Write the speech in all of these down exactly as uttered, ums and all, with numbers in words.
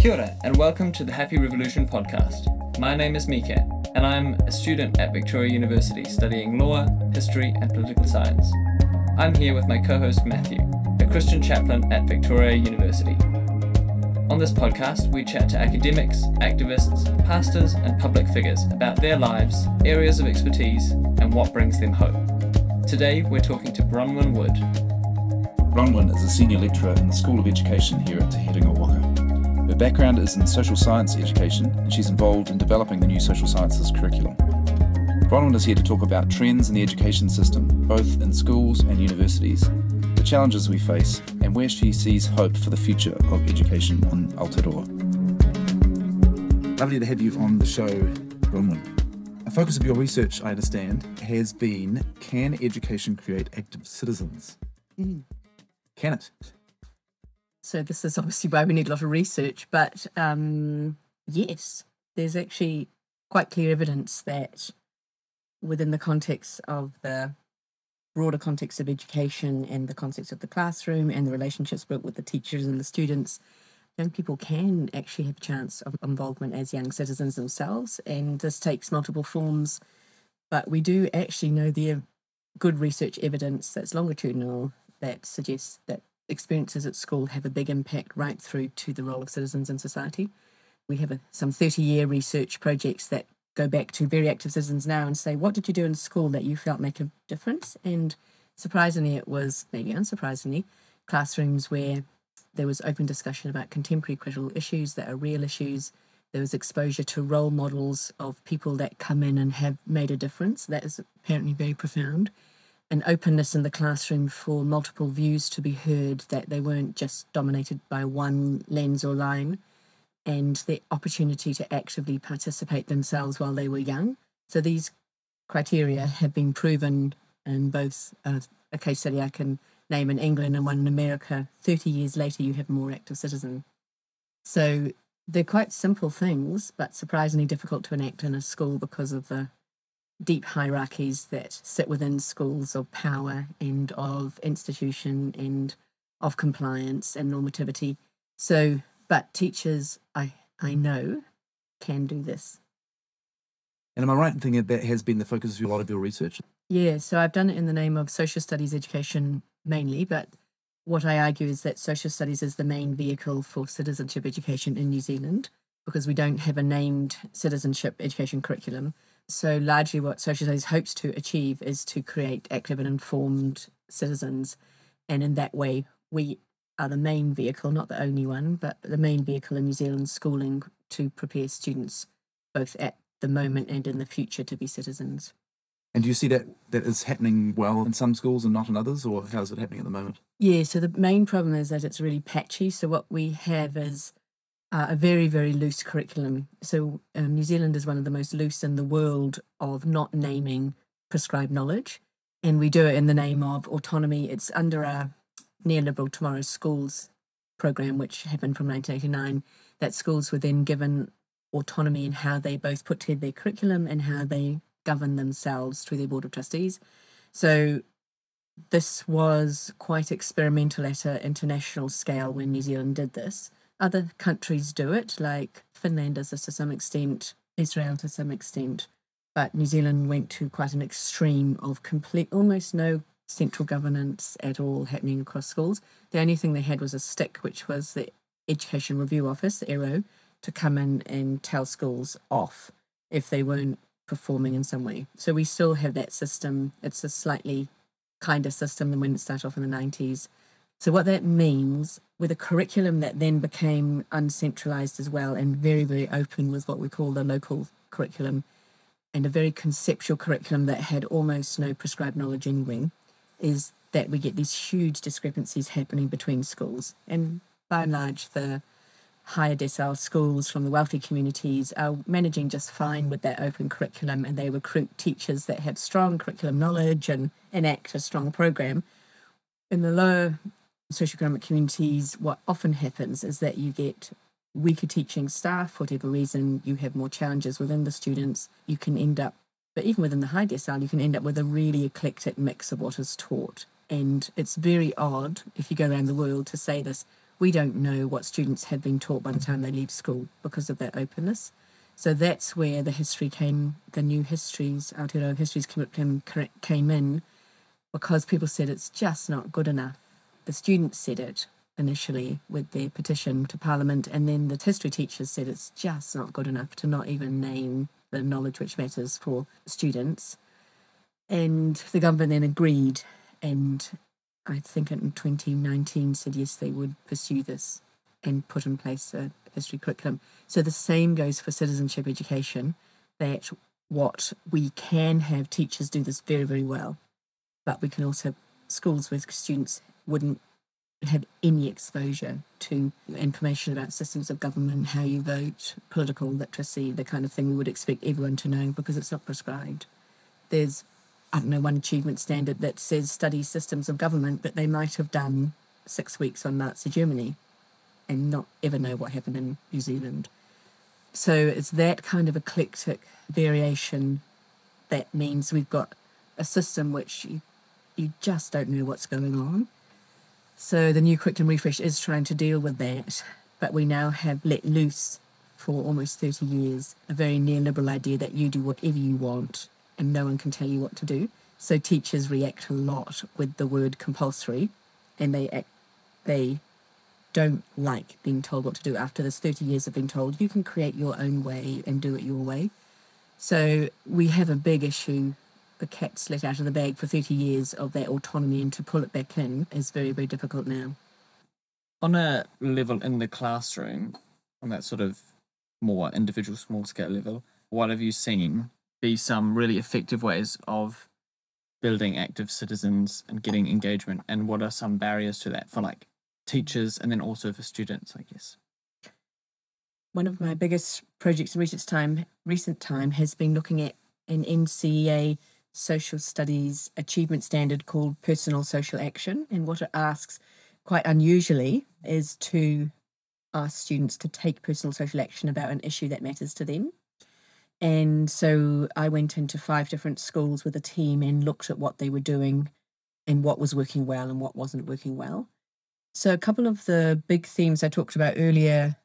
Kia ora, and welcome to the Happy Revolution podcast. My name is Mika, and I'm a student at Victoria University studying law, history, and political science. I'm here with my co-host Matthew, a Christian chaplain at Victoria University. On this podcast, we chat to academics, activists, pastors, and public figures about their lives, areas of expertise, and what brings them hope. Today, we're talking to Bronwyn Wood. Bronwyn is a senior lecturer in the School of Education here at Te Herenga Waka. Her background is in social science education, and she's involved in developing the new social sciences curriculum. Bronwyn is here to talk about trends in the education system, both in schools and universities, the challenges we face, and where she sees hope for the future of education on Aotearoa. Lovely to have you on the show, Bronwyn. A focus of your research, I understand, has been, can education create active citizens? Mm. Can it? So this is obviously why we need a lot of research, but um, yes, there's actually quite clear evidence that within the context of the broader context of education and the context of the classroom and the relationships built with the teachers and the students, young people can actually have a chance of involvement as young citizens themselves, and this takes multiple forms. But we do actually know the good research evidence that's longitudinal that suggests that experiences at school have a big impact right through to the role of citizens in society. We have a, some thirty-year research projects that go back to very active citizens now and say, what did you do in school that you felt make a difference? And surprisingly, it was, maybe unsurprisingly, classrooms where there was open discussion about contemporary critical issues that are real issues. There was exposure to role models of people that come in and have made a difference. That is apparently very profound. An openness in the classroom for multiple views to be heard, that they weren't just dominated by one lens or line, and the opportunity to actively participate themselves while they were young. So these criteria have been proven in both uh, a case study I can name in England and one in America. thirty years later, you have a more active citizen. So they're quite simple things, but surprisingly difficult to enact in a school because of the deep hierarchies that sit within schools of power and of institution and of compliance and normativity. So, but teachers, I, I know, can do this. And am I right in thinking that has been the focus of a lot of your research? Yeah, so I've done it in the name of social studies education mainly, but what I argue is that social studies is the main vehicle for citizenship education in New Zealand, because we don't have a named citizenship education curriculum. So largely what social studies hopes to achieve is to create active and informed citizens. And in that way, we are the main vehicle, not the only one, but the main vehicle in New Zealand schooling to prepare students both at the moment and in the future to be citizens. And do you see that that is happening well in some schools and not in others, or how is it happening at the moment? Yeah, so the main problem is that it's really patchy. So what we have is Uh, a very, very loose curriculum. So um, New Zealand is one of the most loose in the world of not naming prescribed knowledge. And we do it in the name of autonomy. It's under a neoliberal Tomorrow Schools program, which happened from nineteen eighty-nine, that schools were then given autonomy in how they both put together their curriculum and how they govern themselves through their board of trustees. So this was quite experimental at an international scale when New Zealand did this. Other countries do it, like Finland does this to some extent, Israel to some extent, but New Zealand went to quite an extreme of complete, almost no central governance at all happening across schools. The only thing they had was a stick, which was the Education Review Office, the E R O, to come in and tell schools off if they weren't performing in some way. So we still have that system. It's a slightly kinder system than when it started off in the nineties. So what that means, with a curriculum that then became uncentralised as well and very, very open with what we call the local curriculum, and a very conceptual curriculum that had almost no prescribed knowledge anyway, is that we get these huge discrepancies happening between schools. And by and large, the higher decile schools from the wealthy communities are managing just fine with that open curriculum, and they recruit teachers that have strong curriculum knowledge and enact a strong programme. In the lower socioeconomic communities, what often happens is that you get weaker teaching staff, for whatever reason, you have more challenges within the students, you can end up, but even within the high decile, you can end up with a really eclectic mix of what is taught. And it's very odd, if you go around the world, to say this, we don't know what students have been taught by the time they leave school because of that openness. So that's where the history came, the new histories, Aotearoa histories curriculum came in, because people said it's just not good enough. The students said it initially with their petition to Parliament, and then the history teachers said it's just not good enough to not even name the knowledge which matters for students. And the government then agreed, and I think in twenty nineteen said yes, they would pursue this and put in place a history curriculum. So the same goes for citizenship education, that what we can have teachers do this very, very well, but we can also have schools where students wouldn't have any exposure to information about systems of government, how you vote, political literacy, the kind of thing we would expect everyone to know because it's not prescribed. There's, I don't know, one achievement standard that says study systems of government, but they might have done six weeks on Nazi Germany and not ever know what happened in New Zealand. So it's that kind of eclectic variation that means we've got a system which you, you just don't know what's going on. So the new curriculum refresh is trying to deal with that, but we now have let loose for almost thirty years a very neoliberal idea that you do whatever you want and no one can tell you what to do. So teachers react a lot with the word compulsory, and they act, they don't like being told what to do after this thirty years of being told you can create your own way and do it your way. So we have a big issue. The cat's let out of the bag for thirty years of that autonomy, and to pull it back in is very, very difficult now. On a level in the classroom, on that sort of more individual small scale level, what have you seen be some really effective ways of building active citizens and getting engagement, and what are some barriers to that for like teachers and then also for students, I guess? One of my biggest projects in recent time, recent time has been looking at an N C E A social studies achievement standard called personal social action. And what it asks, quite unusually, is to ask students to take personal social action about an issue that matters to them. And so I went into five different schools with a team and looked at what they were doing and what was working well and what wasn't working well. So a couple of the big themes I talked about earlier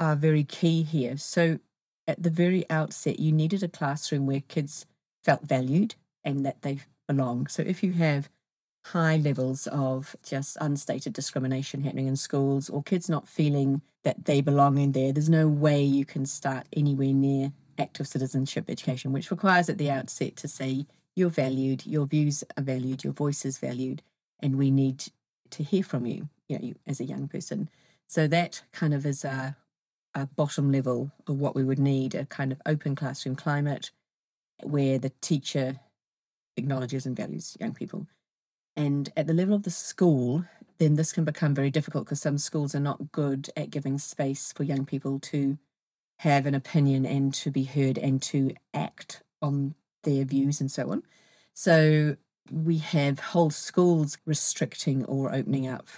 are very key here. So at the very outset, you needed a classroom where kids felt valued and that they belong. So if you have high levels of just unstated discrimination happening in schools, or kids not feeling that they belong in there, there's no way you can start anywhere near active citizenship education, which requires at the outset to say you're valued, your views are valued, your voice is valued, and we need to hear from you. You know, you, as a young person. So that kind of is a, a bottom level of what we would need, a kind of open classroom climate where the teacher acknowledges and values young people. And at the level of the school, then this can become very difficult because some schools are not good at giving space for young people to have an opinion and to be heard and to act on their views and so on. So we have whole schools restricting or opening up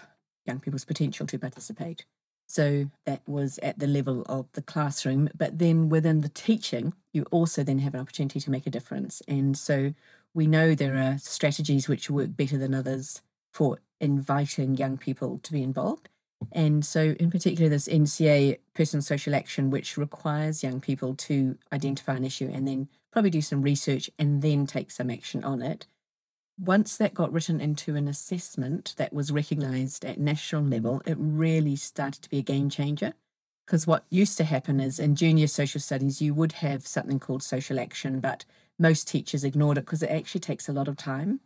young people's potential to participate. So that was at the level of the classroom. But then within the teaching, you also then have an opportunity to make a difference. And so we know there are strategies which work better than others for inviting young people to be involved. And so in particular, this N C A personal social action, which requires young people to identify an issue and then probably do some research and then take some action on it. Once that got written into an assessment that was recognised at national level, it really started to be a game changer. Because what used to happen is in junior social studies, you would have something called social action, but most teachers ignored it because it actually takes a lot of time.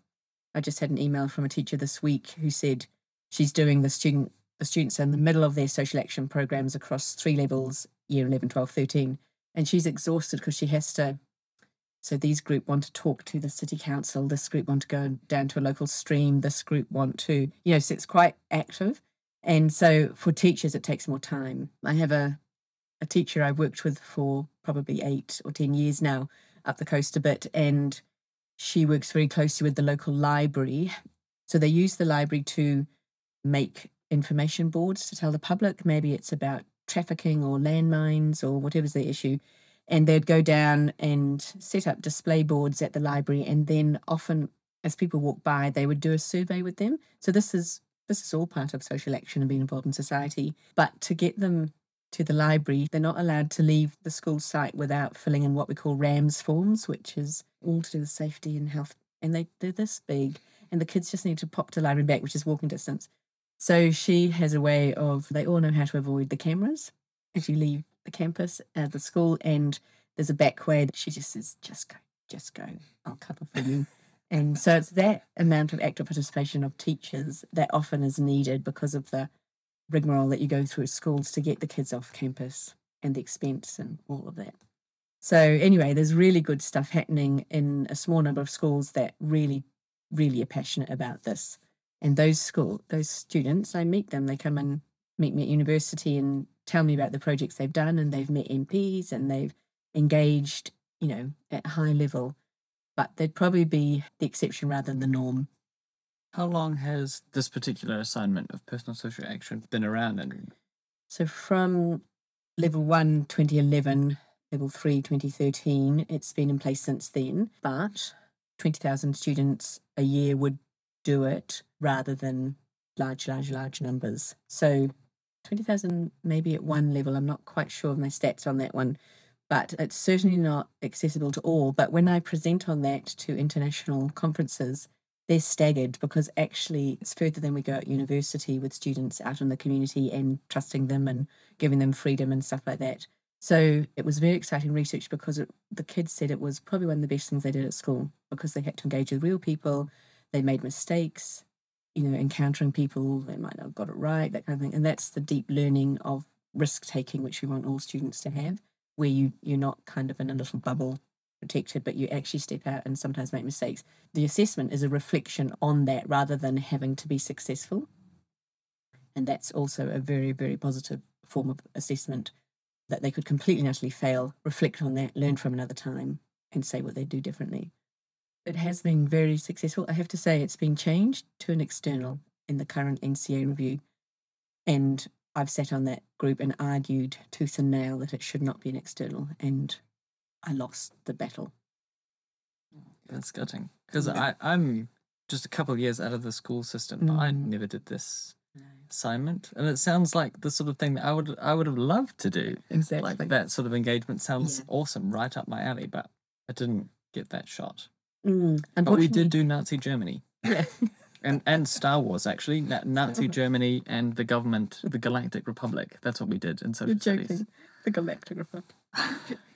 I just had an email from a teacher this week who said she's doing the student, the students in the middle of their social action programs across three levels, year eleven, twelve, thirteen, and she's exhausted because she has to. So these group want to talk to the city council, this group want to go down to a local stream, this group want to, you know, so it's quite active. And so for teachers, it takes more time. I have a, a teacher I've worked with for probably eight or ten years now up the coast a bit, and she works very closely with the local library. So they use the library to make information boards to tell the public, maybe it's about trafficking or landmines or whatever's the issue. And they'd go down and set up display boards at the library. And then often as people walk by, they would do a survey with them. So this is This is all part of social action and being involved in society. But to get them to the library, they're not allowed to leave the school site without filling in what we call RAMS forms, which is all to do with safety and health. And they, they're this big, and the kids just need to pop to the library back, which is walking distance. So she has a way of, they all know how to avoid the cameras as you leave the campus at uh, the school, and there's a back way. She just says, just go, just go, I'll cover for you. And so it's that amount of active participation of teachers that often is needed because of the rigmarole that you go through schools to get the kids off campus and the expense and all of that. So anyway, there's really good stuff happening in a small number of schools that really, really are passionate about this. And those school, those students, I meet them, they come and meet me at university and tell me about the projects they've done, and they've met M Ps and they've engaged, you know, at high level. But they'd probably be the exception rather than the norm. How long has this particular assignment of personal social action been around, Andrew? So from level one, twenty eleven, level three, twenty thirteen, it's been in place since then. But twenty thousand students a year would do it rather than large, large, large numbers. So twenty thousand maybe at one level. I'm not quite sure of my stats on that one. But it's certainly not accessible to all. But when I present on that to international conferences, they're staggered because actually it's further than we go at university with students out in the community and trusting them and giving them freedom and stuff like that. So it was very exciting research because it, the kids said it was probably one of the best things they did at school because they had to engage with real people. They made mistakes, you know, encountering people. They might not have got it right, that kind of thing. And that's the deep learning of risk-taking, which we want all students to have, where you, you're not kind of in a little bubble protected, but you actually step out and sometimes make mistakes. The assessment is a reflection on that rather than having to be successful. And that's also a very, very positive form of assessment, that they could completely and utterly fail, reflect on that, learn from another time, and say what they do differently. It has been very successful. I have to say it's been changed to an external in the current N C E A review. And I've sat on that group and argued tooth and nail that it should not be an external, and I lost the battle. That's gutting, because I I'm just a couple of years out of the school system. Mm. I never did this no. assignment, and it sounds like the sort of thing that I would I would have loved to do. Exactly, like that sort of engagement sounds yeah. awesome, right up my alley. But I didn't get that shot. Mm. But we did do Nazi Germany. Yeah. And and Star Wars, actually. Nazi Germany and the government, the Galactic Republic. That's what we did in social studies. You're joking. The Galactic Republic.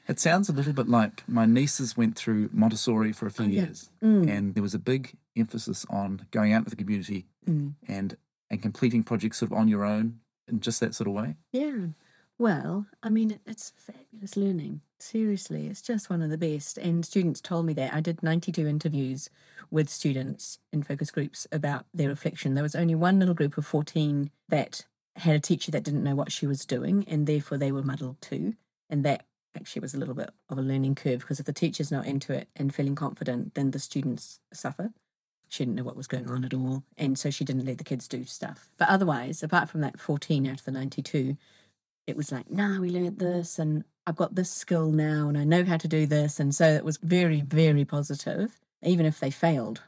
It sounds a little bit like my nieces went through Montessori for a few oh, years. Yeah. Mm. And there was a big emphasis on going out to the community mm. and, and completing projects sort of on your own in just that sort of way. Yeah. Well, I mean, it's fabulous learning. Seriously, it's just one of the best. And students told me that. I did ninety-two interviews with students in focus groups about their reflection. There was only one little group of fourteen that had a teacher that didn't know what she was doing, and therefore they were muddled too. And that actually was a little bit of a learning curve, because if the teacher's not into it and feeling confident, then the students suffer. She didn't know what was going on at all, and so she didn't let the kids do stuff. But otherwise, apart from that fourteen out of the ninety-two, it was like, nah, we learned this, and I've got this skill now, and I know how to do this. And so it was very, very positive. Even if they failed,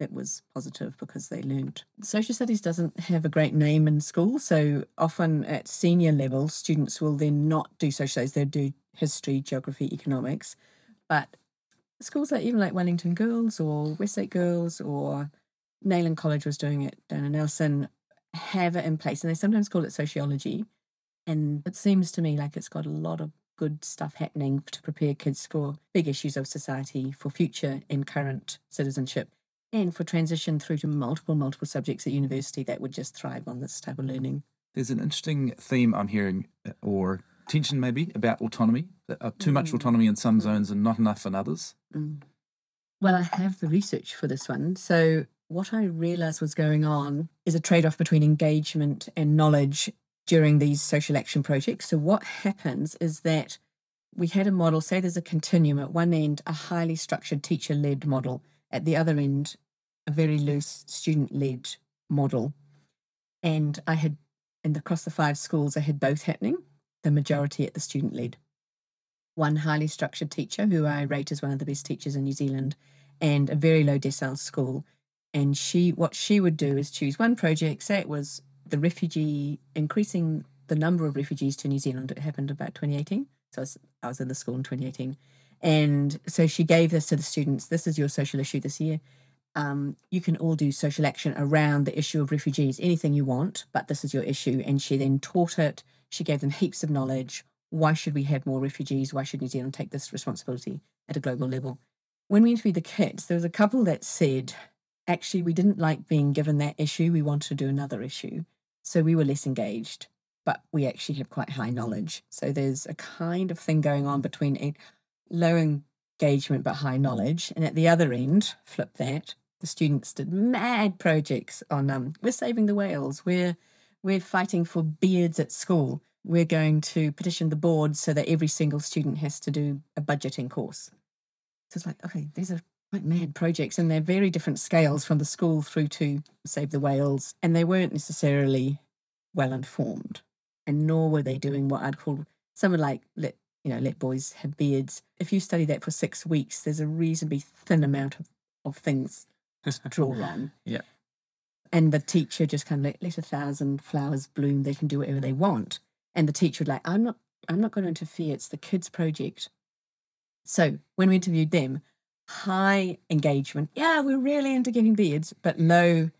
it was positive because they learned. Social studies doesn't have a great name in school. So often at senior level, students will then not do social studies. They'll do history, geography, economics. But schools like even like Wellington Girls or Westlake Girls or Nayland College was doing it, down in Nelson, have it in place. And they sometimes call it sociology. And it seems to me like it's got a lot of good stuff happening to prepare kids for big issues of society, for future and current citizenship, and for transition through to multiple, multiple subjects at university that would just thrive on this type of learning. There's an interesting theme I'm hearing, or tension maybe, about autonomy, too much mm. autonomy in some zones and not enough in others. Mm. Well, I have the research for this one. So what I realised was going on is a trade-off between engagement and knowledge during these social action projects. So what happens is that we had a model, say there's a continuum at one end, a highly structured teacher-led model, at the other end, a very loose student-led model. And I had, and across the five schools, I had both happening, the majority at the student-led. One highly structured teacher, who I rate as one of the best teachers in New Zealand, and a very low decile school. And she, what she would do is choose one project. Say it was the refugee, increasing the number of refugees to New Zealand. It happened about twenty eighteen. So I was, I was in the school in twenty eighteen. And so she gave this to the students. This is your social issue this year. Um, you can all do social action around the issue of refugees, anything you want, but this is your issue. And she then taught it. She gave them heaps of knowledge. Why should we have more refugees? Why should New Zealand take this responsibility at a global level? When we interviewed the kids, there was a couple that said, actually, we didn't like being given that issue. We wanted to do another issue. So we were less engaged, but we actually have quite high knowledge. So there's a kind of thing going on between a low engagement but high knowledge. And at the other end, flip that, the students did mad projects on, um, we're saving the whales, we're, we're fighting for beards at school, we're going to petition the board so that every single student has to do a budgeting course. So it's like, okay, these are quite mad projects, and they're very different scales from the school through to Save the Whales, and they weren't necessarily well-informed, and nor were they doing what I'd call someone like, let, you know, let boys have beards. If you study that for six weeks, there's a reasonably thin amount of, of things to draw on. Yeah. And the teacher just kind of like, let a thousand flowers bloom, they can do whatever they want. And the teacher would like, I'm not, I'm not going to interfere, it's the kids' project. So when we interviewed them, high engagement, yeah, we're really into getting beards, but low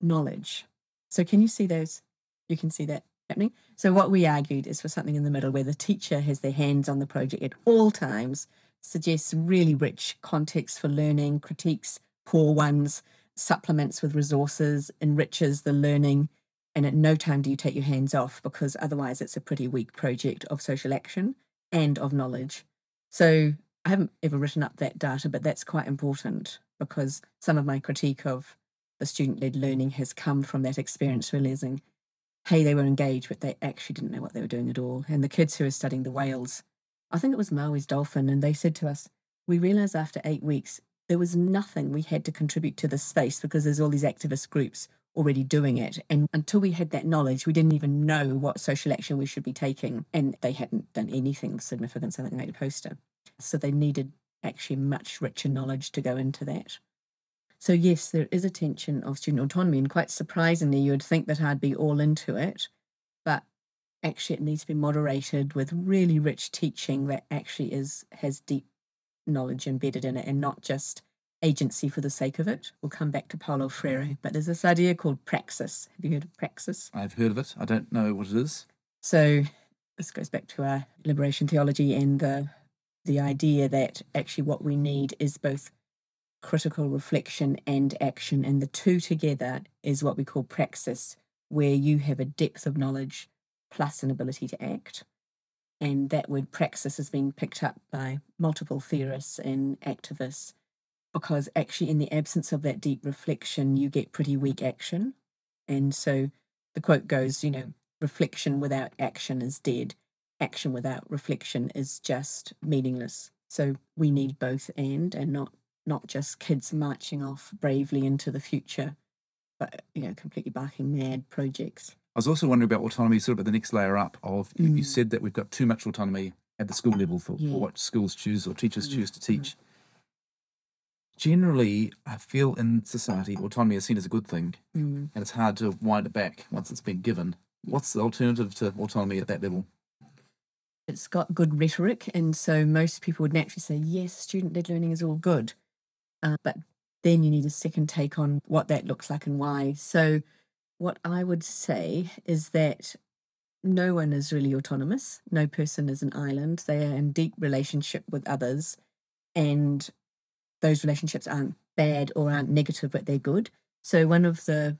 knowledge. So can you see those? You can see that happening. So what we argued is for something in the middle where the teacher has their hands on the project at all times, suggests really rich context for learning, critiques poor ones, supplements with resources, enriches the learning, and at no time do you take your hands off, because otherwise it's a pretty weak project of social action and of knowledge. So I haven't ever written up that data, but that's quite important, because some of my critique of the student-led learning has come from that experience, realising, hey, they were engaged, but they actually didn't know what they were doing at all. And the kids who were studying the whales, I think it was Maui's dolphin, and they said to us, we realised after eight weeks there was nothing we had to contribute to this space, because there's all these activist groups already doing it. And until we had that knowledge, we didn't even know what social action we should be taking. And they hadn't done anything significant, so they made a poster. So they needed actually much richer knowledge to go into that. So yes, there is a tension of student autonomy, and quite surprisingly, you would think that I'd be all into it, but actually it needs to be moderated with really rich teaching that actually is has deep knowledge embedded in it, and not just agency for the sake of it. We'll come back to Paulo Freire, but there's this idea called praxis. Have you heard of praxis? I've heard of it. I don't know what it is. So this goes back to our liberation theology and the the idea that actually what we need is both critical reflection and action, and the two together is what we call praxis, where you have a depth of knowledge plus an ability to act. And that word praxis has been picked up by multiple theorists and activists, because actually in the absence of that deep reflection, you get pretty weak action. And so the quote goes, you know, reflection without action is dead. Action without reflection is just meaningless. So we need both and, and not, not just kids marching off bravely into the future, but, you know, completely barking mad projects. I was also wondering about autonomy, sort of at the next layer up of, mm. you said that we've got too much autonomy at the school level for, yeah. for what schools choose or teachers mm. choose to teach. Mm. Generally, I feel in society, autonomy is seen as a good thing, mm. and it's hard to wind it back once it's been given. What's the alternative to autonomy at that level? It's got good rhetoric, and so most people would naturally say, yes, student-led learning is all good. Uh, but then you need a second take on what that looks like and why. So what I would say is that no one is really autonomous. No person is an island. They are in deep relationship with others, and those relationships aren't bad or aren't negative, but they're good. So one of the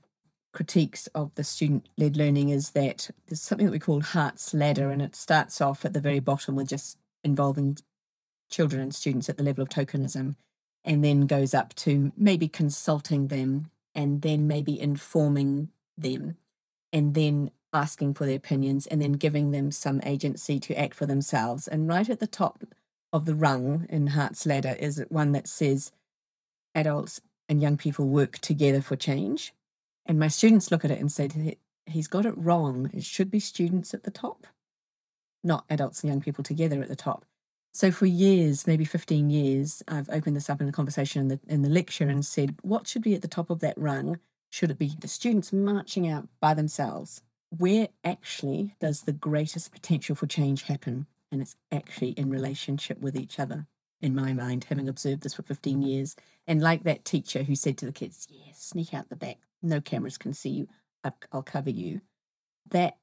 critiques of the student-led learning is that there's something that we call Hart's ladder, and it starts off at the very bottom with just involving children and students at the level of tokenism, and then goes up to maybe consulting them, and then maybe informing them, and then asking for their opinions, and then giving them some agency to act for themselves. And right at the top of the rung in Hart's ladder is one that says adults and young people work together for change. And my students look at it and say, he's got it wrong. It should be students at the top, not adults and young people together at the top. So for years, maybe fifteen years, I've opened this up in a conversation in the, in the lecture and said, what should be at the top of that rung? Should it be the students marching out by themselves? Where actually does the greatest potential for change happen? And it's actually in relationship with each other, in my mind, having observed this for fifteen years. And like that teacher who said to the kids, yeah, sneak out the back, no cameras can see you, I'll cover you. That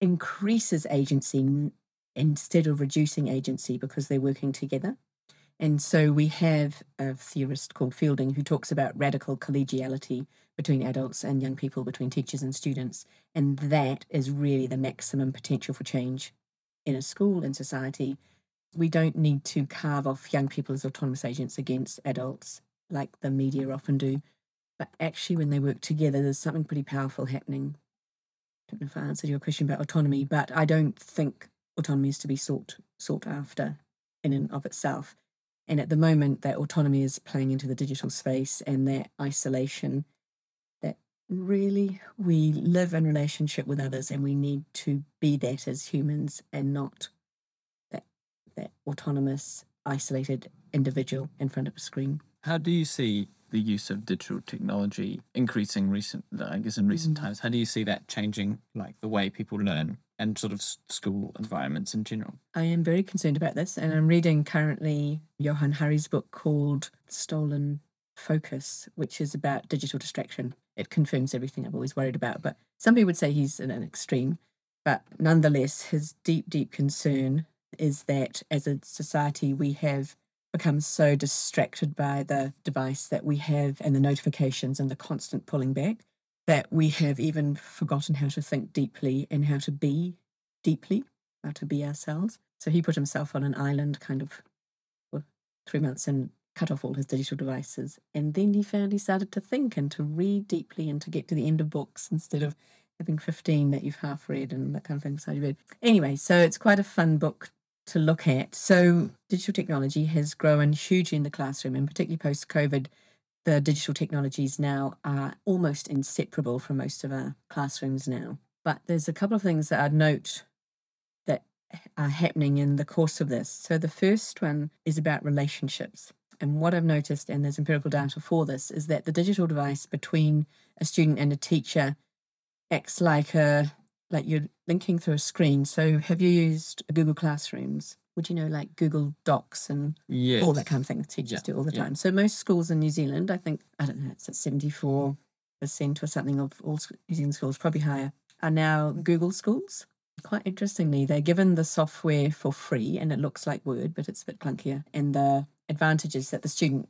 increases agency instead of reducing agency because they're working together. And so we have a theorist called Fielding who talks about radical collegiality between adults and young people, between teachers and students. And that is really the maximum potential for change in a school, in society. We don't need to carve off young people as autonomous agents against adults like the media often do. But actually when they work together, there's something pretty powerful happening. I don't know if I answered your question about autonomy, but I don't think autonomy is to be sought sought after in and of itself. And at the moment, that autonomy is playing into the digital space and that isolation, that really we live in relationship with others and we need to be that as humans and not that, that autonomous, isolated individual in front of a screen. How do you see the use of digital technology increasing recent, I guess in recent mm. times? How do you see that changing, like the way people learn and sort of school environments in general? I am very concerned about this, and I'm reading currently Johan Hari's book called Stolen Focus, which is about digital distraction. It confirms everything I've always worried about, but somebody would say he's in an extreme. But nonetheless, his deep, deep concern is that as a society we have become so distracted by the device that we have and the notifications and the constant pulling back that we have even forgotten how to think deeply and how to be deeply, how to be ourselves. So he put himself on an island kind of for three months and cut off all his digital devices. And then he found he started to think and to read deeply and to get to the end of books instead of having fifteen that you've half read and that kind of thing. So you read. Anyway, so it's quite a fun book to look at. So digital technology has grown hugely in the classroom, and particularly post-COVID, the digital technologies now are almost inseparable from most of our classrooms now. But there's a couple of things that I'd note that are happening in the course of this. So the first one is about relationships. And what I've noticed, and there's empirical data for this, is that the digital device between a student and a teacher acts like a like you're linking through a screen. So have you used Google Classrooms? Would you know, like Google Docs and yes. all that kind of thing that teachers yeah. do all the yeah. time? So most schools in New Zealand, I think, I don't know, it's at seventy-four percent or something of all New Zealand schools, probably higher, are now Google schools. Quite interestingly, they're given the software for free and it looks like Word, but it's a bit clunkier. And the advantage is that the student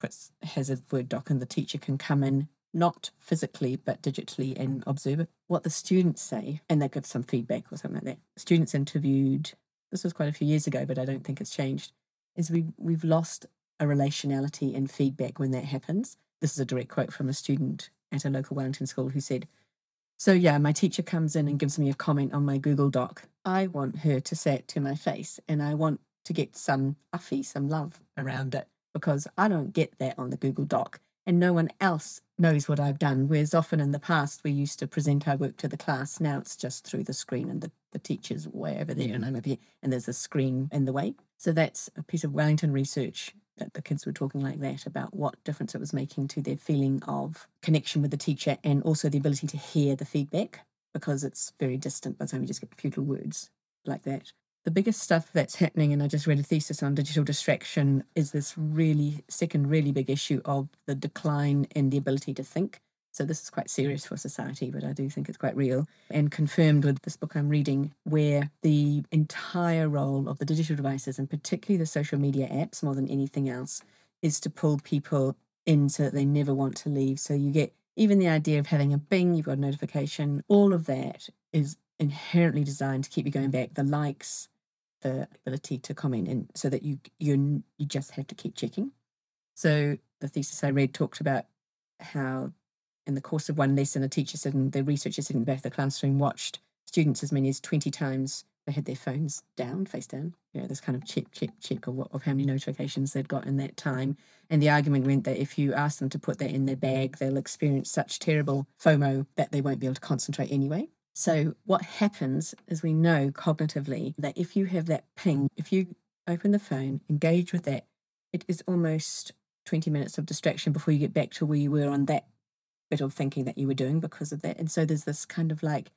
puts, has a Word doc and the teacher can come in not physically, but digitally, and observe it. What the students say, and they give some feedback or something like that. Students interviewed, this was quite a few years ago, but I don't think it's changed, is we, we've lost a relationality in feedback when that happens. This is a direct quote from a student at a local Wellington school who said, so yeah, my teacher comes in and gives me a comment on my Google Doc. I want her to say it to my face, and I want to get some uffy, some love around it, because I don't get that on the Google Doc. And no one else knows what I've done, whereas often in the past we used to present our work to the class. Now it's just through the screen and the, the teacher's way over there and I'm over here, and there's a screen in the way. So that's a piece of Wellington research that the kids were talking like that about what difference it was making to their feeling of connection with the teacher and also the ability to hear the feedback, because it's very distant by the time you just get futile words like that. The biggest stuff that's happening, and I just read a thesis on digital distraction, is this really second really big issue of the decline in the ability to think. So this is quite serious for society, but I do think it's quite real and confirmed with this book I'm reading, where the entire role of the digital devices and particularly the social media apps more than anything else is to pull people in so that they never want to leave. So you get even the idea of having a bing, you've got a notification, all of that is inherently designed to keep you going back. The likes, the ability to comment, and so that you you you just have to keep checking. So the thesis I read talked about how in the course of one lesson, a teacher sitting, the researcher sitting in the back of the classroom watched students as many as twenty times they had their phones down, face down, you know, this kind of check, check, check of, what, of how many notifications they'd got in that time. And the argument went that if you ask them to put that in their bag, they'll experience such terrible FOMO that they won't be able to concentrate anyway. So what happens is we know cognitively that if you have that ping, if you open the phone, engage with that. It is almost twenty minutes of distraction before you get back to where you were on that bit of thinking that you were doing because of that. And so there's this kind of like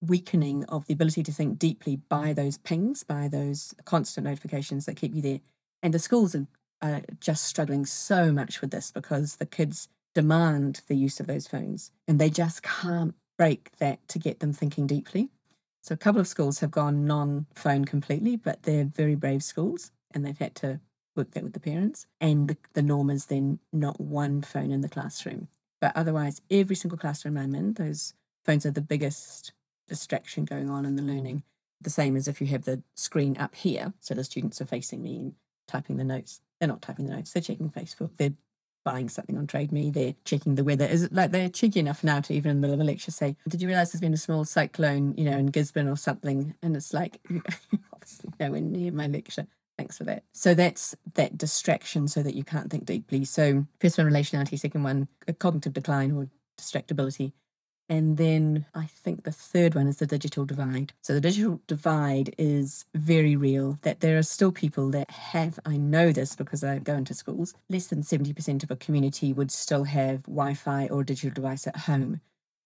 weakening of the ability to think deeply by those pings, by those constant notifications that keep you there. And the schools are, are just struggling so much with this because the kids demand the use of those phones and they just can't break that to get them thinking deeply. So a couple of schools have gone non-phone completely, but they're very brave schools and they've had to work that with the parents. And the, the norm is then not one phone in the classroom. But otherwise, every single classroom I'm in, those phones are the biggest distraction going on in the learning. The same as if you have the screen up here, so the students are facing me and typing the notes. They're not typing the notes, they're checking Facebook, they're buying something on Trade Me, they're checking the weather. Is it like they're cheeky enough now to even in the middle of a lecture say, did you realise there's been a small cyclone, you know, in Gisborne or something? And it's like, obviously nowhere near my lecture. Thanks for that. So that's that distraction so that you can't think deeply. So first one, relationality. Second one, cognitive decline or distractibility. And then I think the third one is the digital divide. So the digital divide is very real, that there are still people that have, I know this because I go into schools, less than seventy percent of a community would still have Wi-Fi or a digital device at home.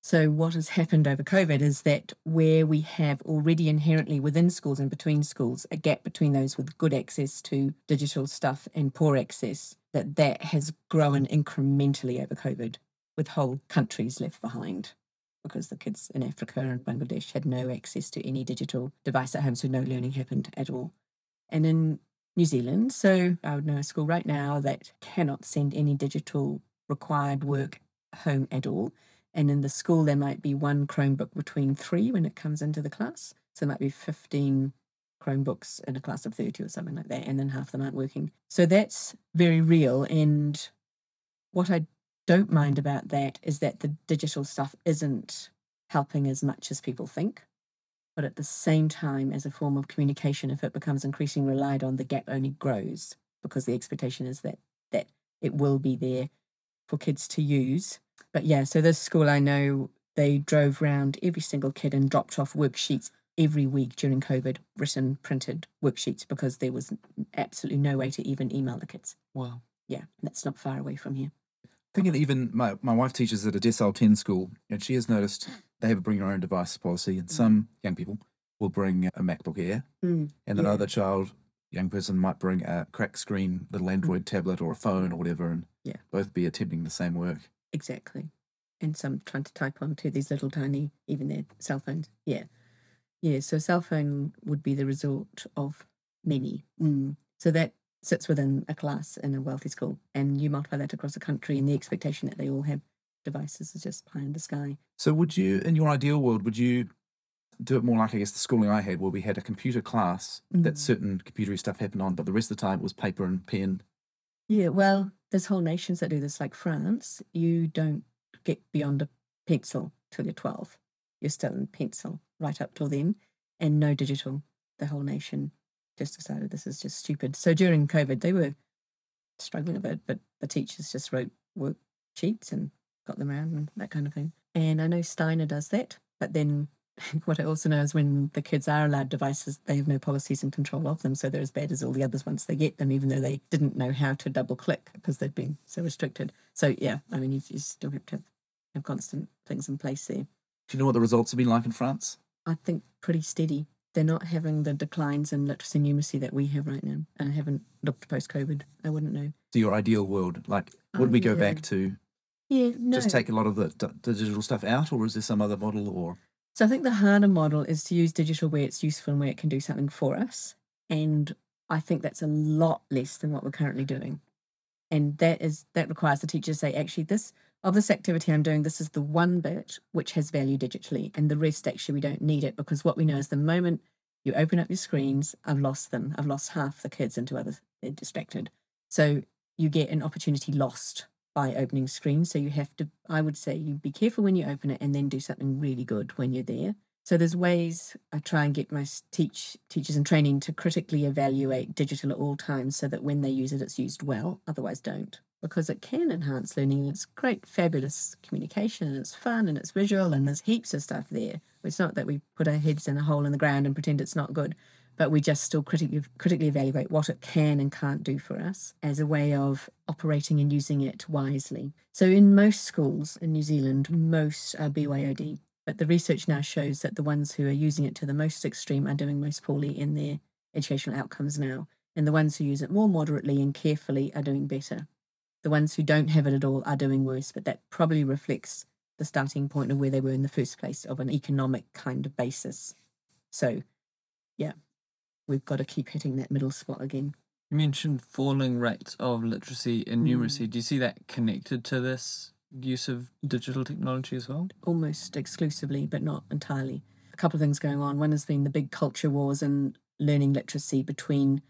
So what has happened over COVID is that where we have already inherently within schools and between schools, a gap between those with good access to digital stuff and poor access, that that has grown incrementally over COVID with whole countries left behind because the kids in Africa and Bangladesh had no access to any digital device at home, so no learning happened at all. And in New Zealand, so I would know a school right now that cannot send any digital required work home at all. And in the school, there might be one Chromebook between three when it comes into the class. So there might be fifteen Chromebooks in a class of thirty or something like that, and then half of them aren't working. So that's very real. And what I don't mind about that is that the digital stuff isn't helping as much as people think. But at the same time, as a form of communication, if it becomes increasingly relied on, the gap only grows because the expectation is that, that it will be there for kids to use. But yeah, so this school I know, they drove round every single kid and dropped off worksheets every week during COVID, written, printed worksheets, because there was absolutely no way to even email the kids. Wow. Yeah, that's not far away from here. Thinking that even my, my wife teaches at a Decile ten school, and she has noticed they have a bring your own device policy, and mm. some young people will bring a MacBook Air, mm. and yeah. another child, young person might bring a crack screen, little Android mm. tablet or a phone or whatever, and yeah. both be attempting the same work. Exactly. And some trying to type onto these little tiny, even their cell phones. Yeah. Yeah. So cell phone would be the resort of many. Mm. So that sits within a class in a wealthy school. And you multiply that across the country, and the expectation that they all have devices is just pie in the sky. So would you, in your ideal world, would you do it more like, I guess, the schooling I had, where we had a computer class mm. that certain computery stuff happened on, but the rest of the time it was paper and pen? Yeah, well, there's whole nations that do this, like France. You don't get beyond a pencil till you're twelve. You're still in pencil right up till then, and no digital. The whole nation just decided this is just stupid. So during COVID, they were struggling a bit, but the teachers just wrote worksheets and got them around and that kind of thing. And I know Steiner does that, but then what I also know is when the kids are allowed devices, they have no policies in control of them, so they're as bad as all the others once they get them, even though they didn't know how to double click because they'd been so restricted. So yeah, I mean, you, you still have to have constant things in place there. Do you know what the results have been like in France? I think pretty steady. They're not having the declines in literacy and numeracy that we have right now. And I haven't looked post-COVID. I wouldn't know. So your ideal world, like, would oh, we go yeah. back to yeah, no. just take a lot of the d- digital stuff out, or is there some other model or...? So I think the harder model is to use digital where it's useful and where it can do something for us. And I think that's a lot less than what we're currently doing. And that is that requires the teacher to say, actually, this of this activity I'm doing, this is the one bit which has value digitally, and the rest actually we don't need it, because what we know is the moment you open up your screens, I've lost them. I've lost half the kids into others. They're distracted. So you get an opportunity lost by opening screens. So you have to, I would say, you be careful when you open it, and then do something really good when you're there. So there's ways I try and get my teach teachers in training to critically evaluate digital at all times, so that when they use it, it's used well, otherwise don't. Because it can enhance learning, and it's great, fabulous communication, and it's fun, and it's visual, and there's heaps of stuff there. It's not that we put our heads in a hole in the ground and pretend it's not good. but we just still critically, critically evaluate what it can and can't do for us as a way of operating and using it wisely. So in most schools in New Zealand, most are B Y O D, but the research now shows that the ones who are using it to the most extreme are doing most poorly in their educational outcomes now, and the ones who use it more moderately and carefully are doing better. The ones who don't have it at all are doing worse, but that probably reflects the starting point of where they were in the first place, of an economic kind of basis. So, yeah, we've got to keep hitting that middle spot again. You mentioned falling rates of literacy and numeracy. Mm. Do you see that connected to this use of digital technology as well? Almost exclusively, but not entirely. A couple of things going on. One has been the big culture wars and learning literacy between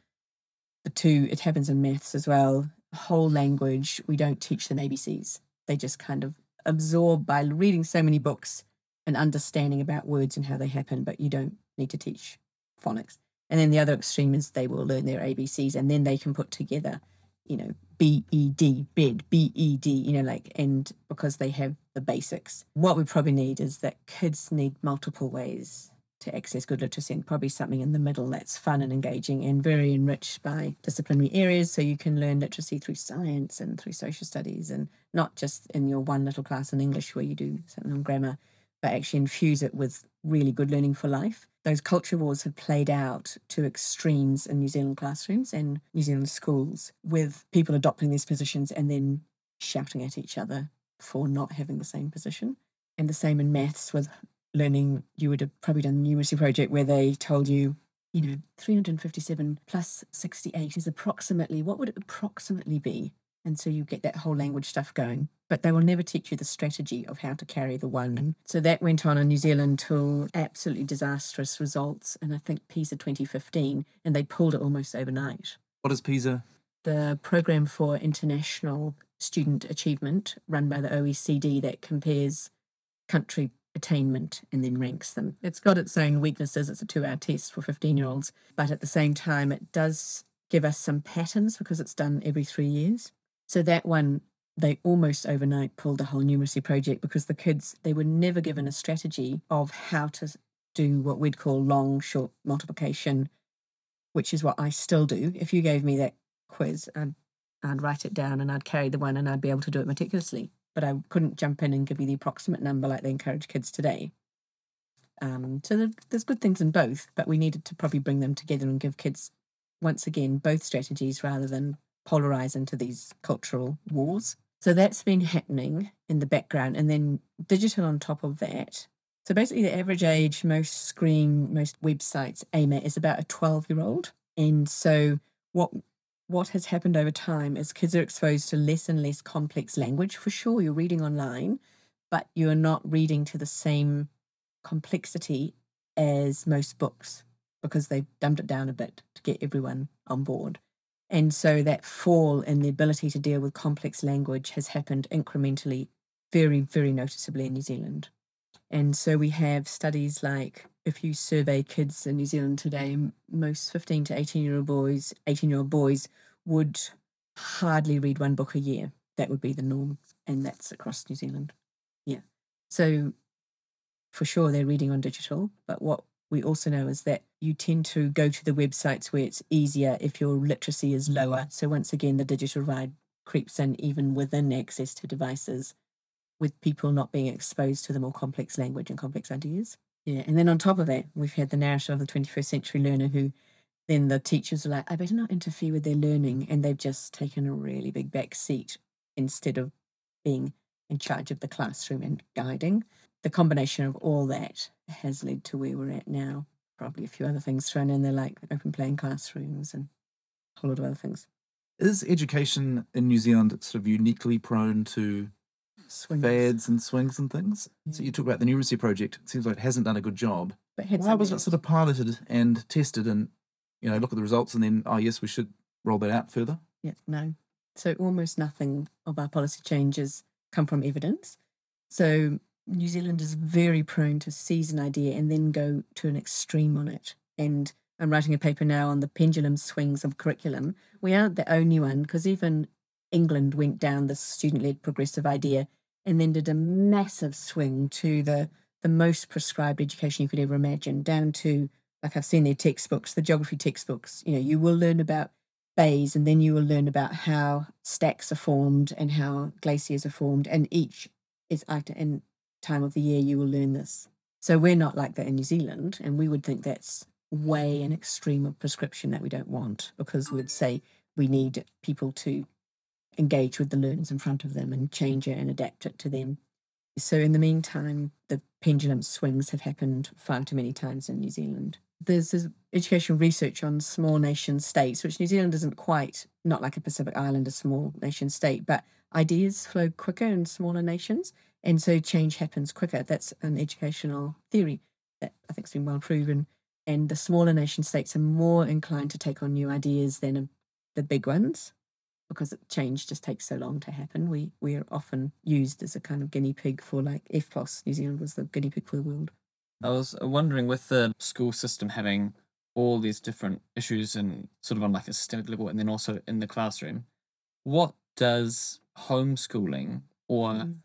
the two. It happens in maths as well. Whole language, we don't teach them A B Cs. They just kind of absorb by reading so many books and understanding about words and how they happen, but you don't need to teach phonics. And then the other extreme is they will learn their A B Cs, and then they can put together, you know, B E D, bed, B E D, you know, like, and because they have the basics. What we probably need is that kids need multiple ways to access good literacy, and probably something in the middle that's fun and engaging and very enriched by disciplinary areas, so you can learn literacy through science and through social studies, and not just in your one little class in English where you do something on grammar, but actually infuse it with really good learning for life. Those culture wars have played out to extremes in New Zealand classrooms and New Zealand schools, with people adopting these positions and then shouting at each other for not having the same position. And the same in maths with learning. You would have probably done the numeracy project where they told you, you know, three hundred fifty-seven plus sixty-eight is approximately, what would it approximately be? And so you get that whole language stuff going. But they will never teach you the strategy of how to carry the one. So that went on in New Zealand till absolutely disastrous results. And I think PISA twenty fifteen, and they pulled it almost overnight. What is PISA? The Programme for International Student Achievement, run by the O E C D, that compares country attainment and then ranks them. It's got its own weaknesses. It's a two-hour test for fifteen-year-olds. But at the same time, it does give us some patterns because it's done every three years. So that one, they almost overnight pulled the whole numeracy project because the kids, they were never given a strategy of how to do what we'd call long, short multiplication, which is what I still do. If you gave me that quiz, I'd, I'd write it down and I'd carry the one and I'd be able to do it meticulously. But I couldn't jump in and give you the approximate number like they encourage kids today. Um, so there's good things in both, but we needed to probably bring them together and give kids, once again, both strategies rather than polarise into these cultural wars. So that's been happening in the background, and then digital on top of that. So basically the average age most screen, most websites aim at is about a twelve-year-old. And so what what has happened over time is kids are exposed to less and less complex language. For sure, you're reading online, but you're not reading to the same complexity as most books because they've dumbed it down a bit to get everyone on board. And so that fall in the ability to deal with complex language has happened incrementally, very, very noticeably in New Zealand. And so we have studies like, if you survey kids in New Zealand today, most fifteen to eighteen-year-old boys, eighteen-year-old boys would hardly read one book a year. That would be the norm, and that's across New Zealand. Yeah. So for sure they're reading on digital, but what we also know is that you tend to go to the websites where it's easier if your literacy is lower. So once again, the digital divide creeps in even within access to devices, with people not being exposed to the more complex language and complex ideas. Yeah, and then on top of that, we've had the narrative of the twenty-first century learner, who then the teachers are like, I better not interfere with their learning, and they've just taken a really big back seat instead of being in charge of the classroom and guiding. The combination of all that has led to where we're at now. Probably a few other things thrown in there, like open plan classrooms and a whole lot of other things. Is education in New Zealand sort of uniquely prone to swings, fads and swings and things? Yeah. So you talk about the numeracy project. It seems like it hasn't done a good job. But why wasn't it sort of piloted and tested and, you know, look at the results and then, oh, yes, we should roll that out further? Yeah, no. So almost nothing of our policy changes come from evidence. So New Zealand is very prone to seize an idea and then go to an extreme on it. And I'm writing a paper now on the pendulum swings of curriculum. We aren't the only one, because even England went down the student-led progressive idea and then did a massive swing to the, the most prescribed education you could ever imagine, down to like I've seen their textbooks, the geography textbooks, you know, you will learn about bays, and then you will learn about how stacks are formed and how glaciers are formed, and each is after and time of the year you will learn this. So we're not like that in New Zealand, and we would think that's way an extreme of prescription that we don't want, because we'd say we need people to engage with the learners in front of them and change it and adapt it to them. So in the meantime, the pendulum swings have happened far too many times in New Zealand. There's this educational research on small nation states, which New Zealand isn't quite, not like a Pacific Island, a small nation state, but ideas flow quicker in smaller nations, and so change happens quicker. That's an educational theory that I think has been well proven. And the smaller nation states are more inclined to take on new ideas than the big ones, because change just takes so long to happen. We we are often used as a kind of guinea pig for, like, F P O S. New Zealand was the guinea pig for the world. I was wondering, with the school system having all these different issues and sort of on like a systemic level and then also in the classroom, what does homeschooling or mm.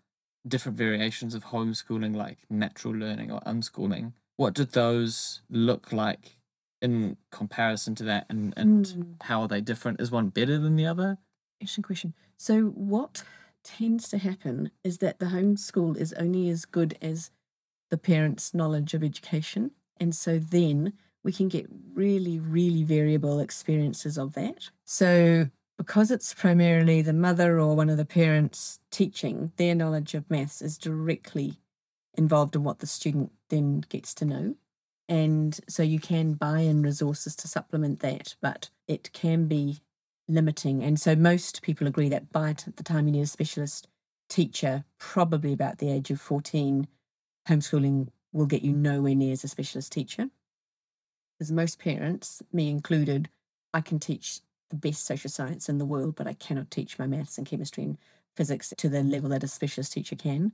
different variations of homeschooling, like natural learning or unschooling, what did those look like in comparison to that, and, and mm. how are they different? Is one better than the other? Interesting question. So what tends to happen is that the homeschool is only as good as the parents' knowledge of education. And so then we can get really, really variable experiences of that. So because it's primarily the mother or one of the parents teaching, their knowledge of maths is directly involved in what the student then gets to know. And so you can buy in resources to supplement that, but it can be limiting. And so most people agree that by the time you need a specialist teacher, probably about the age of fourteen, homeschooling will get you nowhere near as a specialist teacher. Because most parents, me included, I can teach the best social science in the world, but I cannot teach my maths and chemistry and physics to the level that a specialist teacher can.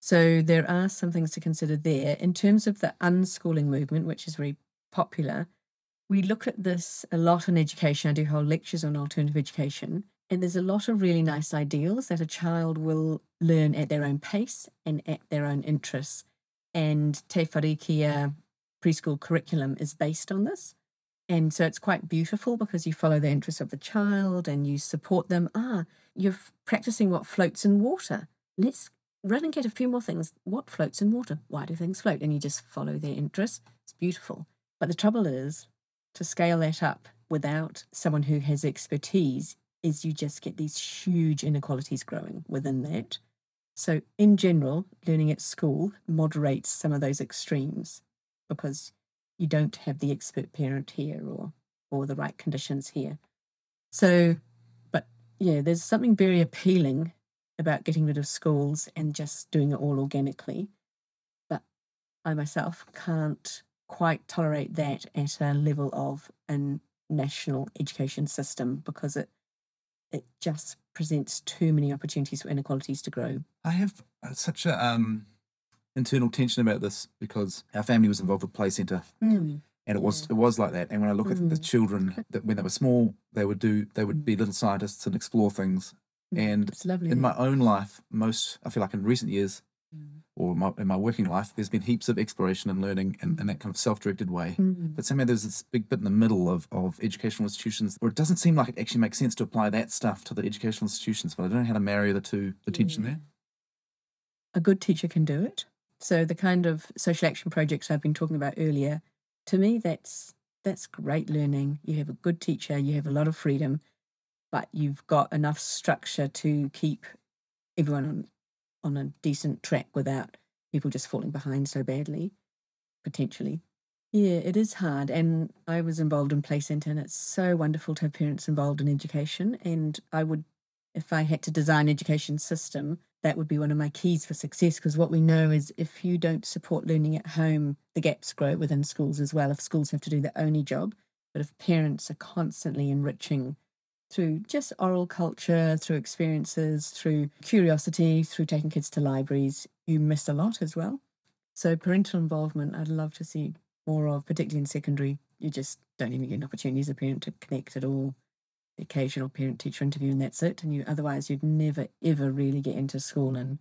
So there are some things to consider there. In terms of the unschooling movement, which is very popular, we look at this a lot in education. I do whole lectures on alternative education. And there's a lot of really nice ideals that a child will learn at their own pace and at their own interests. And Te Whāriki preschool curriculum is based on this. And so it's quite beautiful because you follow the interests of the child and you support them. Ah, you're practicing what floats in water. Let's run and get a few more things. What floats in water? Why do things float? And you just follow their interests. It's beautiful. But the trouble is, to scale that up without someone who has expertise is you just get these huge inequalities growing within that. So in general, learning at school moderates some of those extremes because you don't have the expert parent here or or the right conditions here. So, but yeah, there's something very appealing about getting rid of schools and just doing it all organically. But I myself can't quite tolerate that at a level of a national education system because it it just presents too many opportunities for inequalities to grow. I have such a um, internal tension about this because our family was involved with Play Centre, mm. and it was yeah. it was like that. And when I look mm. at the children that when they were small, they would do they would mm. be little scientists and explore things. And it's lovely, in yeah. my own life, most I feel like in recent years, mm. or my, in my working life, there's been heaps of exploration and learning in, in that kind of self-directed way. Mm. But somehow there's this big bit in the middle of, of educational institutions where it doesn't seem like it actually makes sense to apply that stuff to the educational institutions. But I don't know how to marry the two, the yeah. tension there. A good teacher can do it. So the kind of social action projects I've been talking about earlier, to me, that's that's great learning. You have a good teacher. You have a lot of freedom. But you've got enough structure to keep everyone on, on a decent track without people just falling behind so badly, potentially. Yeah, it is hard. And I was involved in Play Centre, and it's so wonderful to have parents involved in education. And I would, if I had to design an education system, that would be one of my keys for success, because what we know is if you don't support learning at home, the gaps grow within schools as well, if schools have to do their only job. But if parents are constantly enriching through just oral culture, through experiences, through curiosity, through taking kids to libraries, you miss a lot as well. So parental involvement, I'd love to see more of, particularly in secondary. You just don't even get an opportunity as a parent to connect at all. The occasional parent-teacher interview and that's it. And you otherwise you'd never, ever really get into school and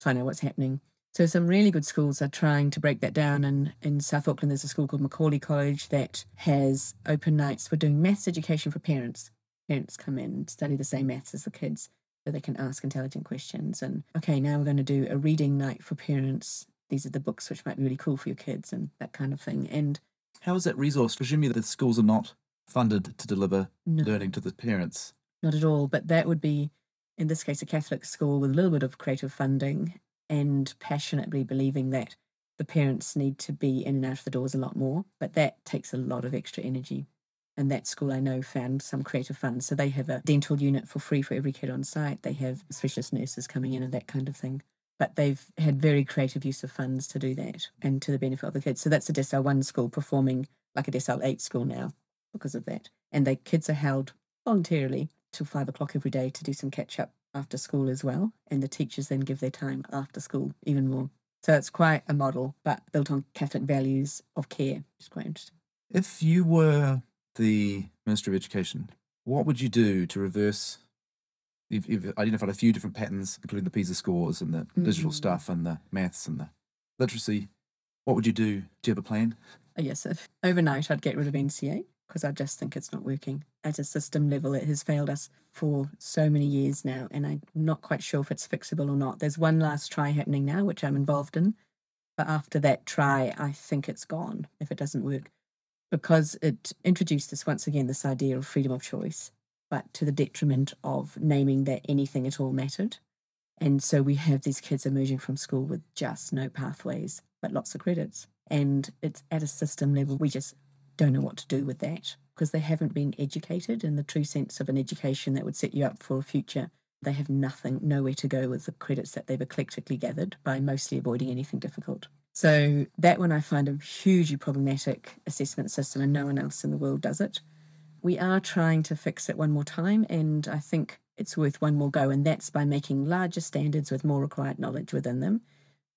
find out what's happening. So some really good schools are trying to break that down. And in South Auckland, there's a school called Macaulay College that has open nights for doing maths education for parents. Parents come in and study the same maths as the kids so they can ask intelligent questions. And, okay, now we're going to do a reading night for parents. These are the books which might be really cool for your kids and that kind of thing. And how is that resourced? Presumably the schools are not funded to deliver no, learning to the parents. Not at all, but that would be, in this case, a Catholic school with a little bit of creative funding and passionately believing that the parents need to be in and out of the doors a lot more. But that takes a lot of extra energy. And that school I know found some creative funds. So they have a dental unit for free for every kid on site. They have specialist nurses coming in and that kind of thing. But they've had very creative use of funds to do that and to the benefit of the kids. So that's a Decile one school performing like a Decile eight school now because of that. And the kids are held voluntarily till five o'clock every day to do some catch-up after school as well, and the teachers then give their time after school even more. So it's quite a model, but built on Catholic values of care, which is quite interesting. If you were the Minister of Education, what would you do to reverse? You've, you've identified a few different patterns, including the PISA scores and the mm-hmm. digital stuff and the maths and the literacy. What would you do? Do you have a plan? Oh, yes, if overnight I'd get rid of N C E A. Because I just think it's not working. At a system level, it has failed us for so many years now, and I'm not quite sure if it's fixable or not. There's one last try happening now, which I'm involved in, but after that try, I think it's gone if it doesn't work, because it introduced us once again, this idea of freedom of choice, but to the detriment of naming that anything at all mattered. And so we have these kids emerging from school with just no pathways, but lots of credits. And it's at a system level, we just don't know what to do with that because they haven't been educated in the true sense of an education that would set you up for a future. They have nothing, nowhere to go with the credits that they've eclectically gathered by mostly avoiding anything difficult. So that one I find a hugely problematic assessment system, and no one else in the world does it. We are trying to fix it one more time, and I think it's worth one more go, and that's by making larger standards with more required knowledge within them.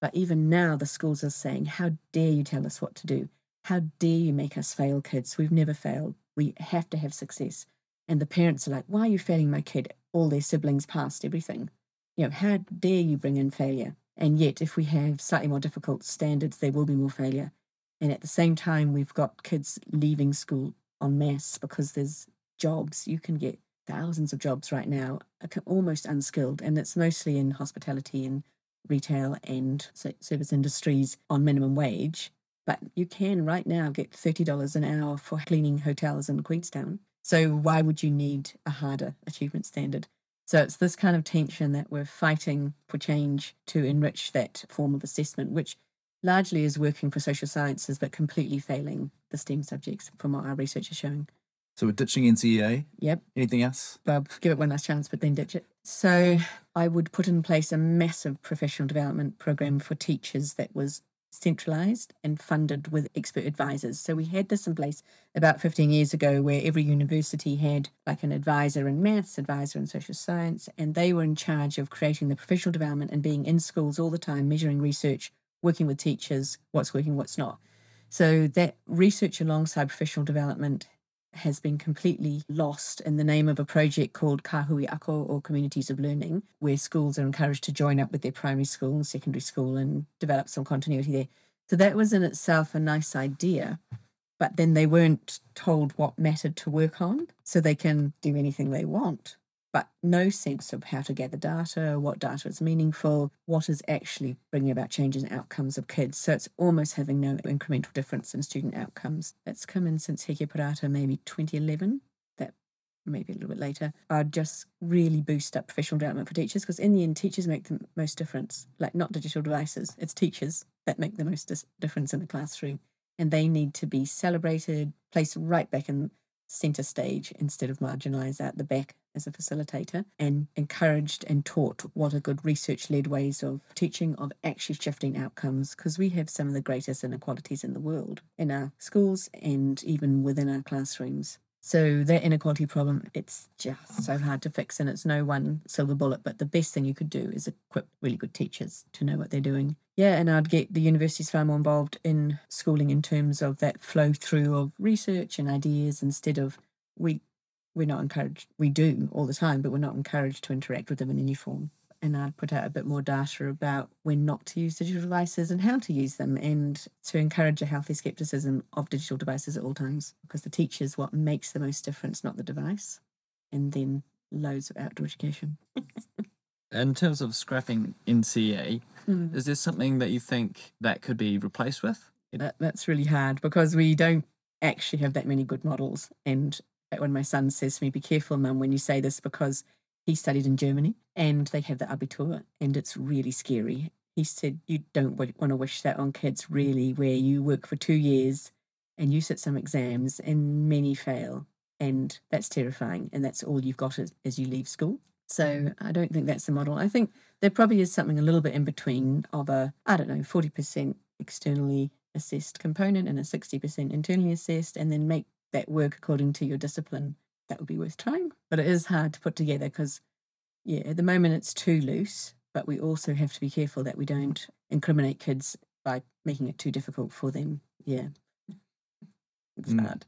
But even now the schools are saying, how dare you tell us what to do? How dare you make us fail, kids? We've never failed. We have to have success. And the parents are like, why are you failing my kid? All their siblings passed everything. You know, how dare you bring in failure? And yet, if we have slightly more difficult standards, there will be more failure. And at the same time, we've got kids leaving school en masse because there's jobs. You can get thousands of jobs right now, almost unskilled. And it's mostly in hospitality and retail and service industries on minimum wage. But you can right now get thirty dollars an hour for cleaning hotels in Queenstown. So why would you need a harder achievement standard? So it's this kind of tension that we're fighting for change to enrich that form of assessment, which largely is working for social sciences, but completely failing the STEM subjects from what our research is showing. So we're ditching N C E A? Yep. Anything else? Well, give it one last chance, but then ditch it. So I would put in place a massive professional development program for teachers that was centralised and funded with expert advisors. So we had this in place about fifteen years ago where every university had like an advisor in maths, advisor in social science, and they were in charge of creating the professional development and being in schools all the time, measuring research, working with teachers, what's working, what's not. So that research alongside professional development has been completely lost in the name of a project called Kahui Ako, or Communities of Learning, where schools are encouraged to join up with their primary school and secondary school and develop some continuity there. So that was in itself a nice idea, but then they weren't told what mattered to work on, so they can do anything they want, but no sense of how to gather data, what data is meaningful, what is actually bringing about changes and outcomes of kids. So it's almost having no incremental difference in student outcomes. That's come in since Hekia Parata, maybe twenty eleven, that maybe a little bit later. I'd just really boost up professional development for teachers, because in the end, teachers make the most difference, like not digital devices. It's teachers that make the most dis- difference in the classroom, and they need to be celebrated, placed right back in centre stage instead of marginalised out the back as a facilitator, and encouraged and taught what are good research-led ways of teaching, of actually shifting outcomes, because we have some of the greatest inequalities in the world in our schools and even within our classrooms. So that inequality problem, it's just so hard to fix, and it's no one silver bullet, but the best thing you could do is equip really good teachers to know what they're doing. Yeah, and I'd get the universities far more involved in schooling in terms of that flow through of research and ideas, instead of we We're not encouraged, we do all the time, but we're not encouraged to interact with them in any form. and I'd put out a bit more data about when not to use digital devices and how to use them, and to encourage a healthy scepticism of digital devices at all times, because the teacher is what makes the most difference, not the device. And then loads of outdoor education. In terms of scrapping N C E A, mm. is there something that you think that could be replaced with? That, that's really hard, because we don't actually have that many good models. And when my son says to me, be careful, Mum, when you say this, because he studied in Germany and they have the Abitur, and it's really scary. He said, you don't want to wish that on kids, really, where you work for two years and you sit some exams and many fail. And that's terrifying. And that's all you've got as, as you leave school. So I don't think that's the model. I think there probably is something a little bit in between of a, I don't know, forty percent externally assessed component and a sixty percent internally assessed, and then make that work according to your discipline. That would be worth trying. But it is hard to put together because, yeah, at the moment it's too loose, but we also have to be careful that we don't incriminate kids by making it too difficult for them. Yeah. It's mm. hard.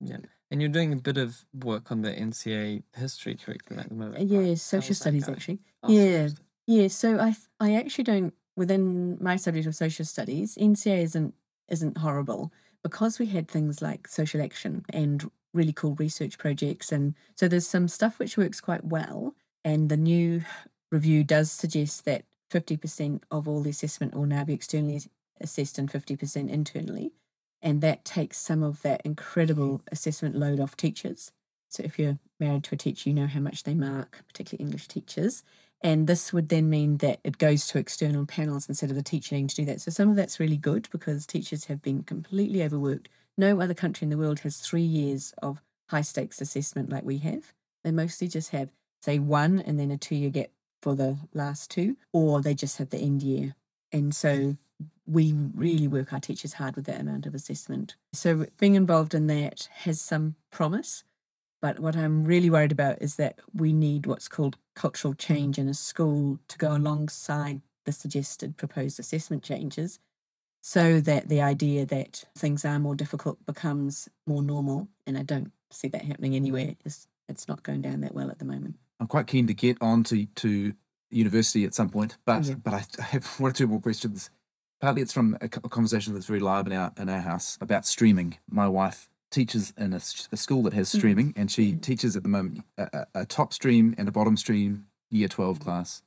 Yeah. And you're doing a bit of work on the N C A history curriculum at the moment. Yeah, right? Social studies, actually. Oh, yeah. Yeah, so I I actually don't, within my subject of social studies, N C A isn't isn't horrible, because we had things like social action and really cool research projects. And so there's some stuff which works quite well. And the new review does suggest that fifty percent of all the assessment will now be externally assessed and fifty percent internally. And that takes some of that incredible assessment load off teachers. So if you're married to a teacher, you know how much they mark, particularly English teachers. And this would then mean that it goes to external panels instead of the teacher needing to do that. So some of that's really good, because teachers have been completely overworked. No other country in the world has three years of high-stakes assessment like we have. They mostly just have, say, one and then a two-year gap for the last two, or they just have the end year. And so we really work our teachers hard with that amount of assessment. So being involved in that has some promise. But what I'm really worried about is that we need what's called cultural change in a school to go alongside the suggested proposed assessment changes, so that the idea that things are more difficult becomes more normal. And I don't see that happening anywhere. It's, it's not going down that well at the moment. I'm quite keen to get on to, to university at some point, but, yeah. but I have one or two more questions. Partly it's from a conversation that's very live in our, in our house about streaming. My wife teaches in a, a school that has streaming, and she teaches at the moment a, a top stream and a bottom stream year twelve class,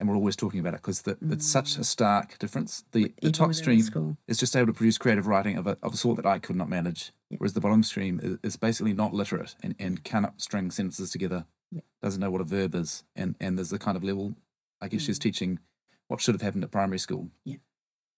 and we're always talking about it because mm. it's such a stark difference. The, the top stream is just able to produce creative writing of a, of a sort that I could not manage, yep. whereas the bottom stream is, is basically not literate and, and cannot string sentences together, yep. doesn't know what a verb is, and, and there's the kind of level, I guess mm. she's teaching what should have happened at primary school. Yeah.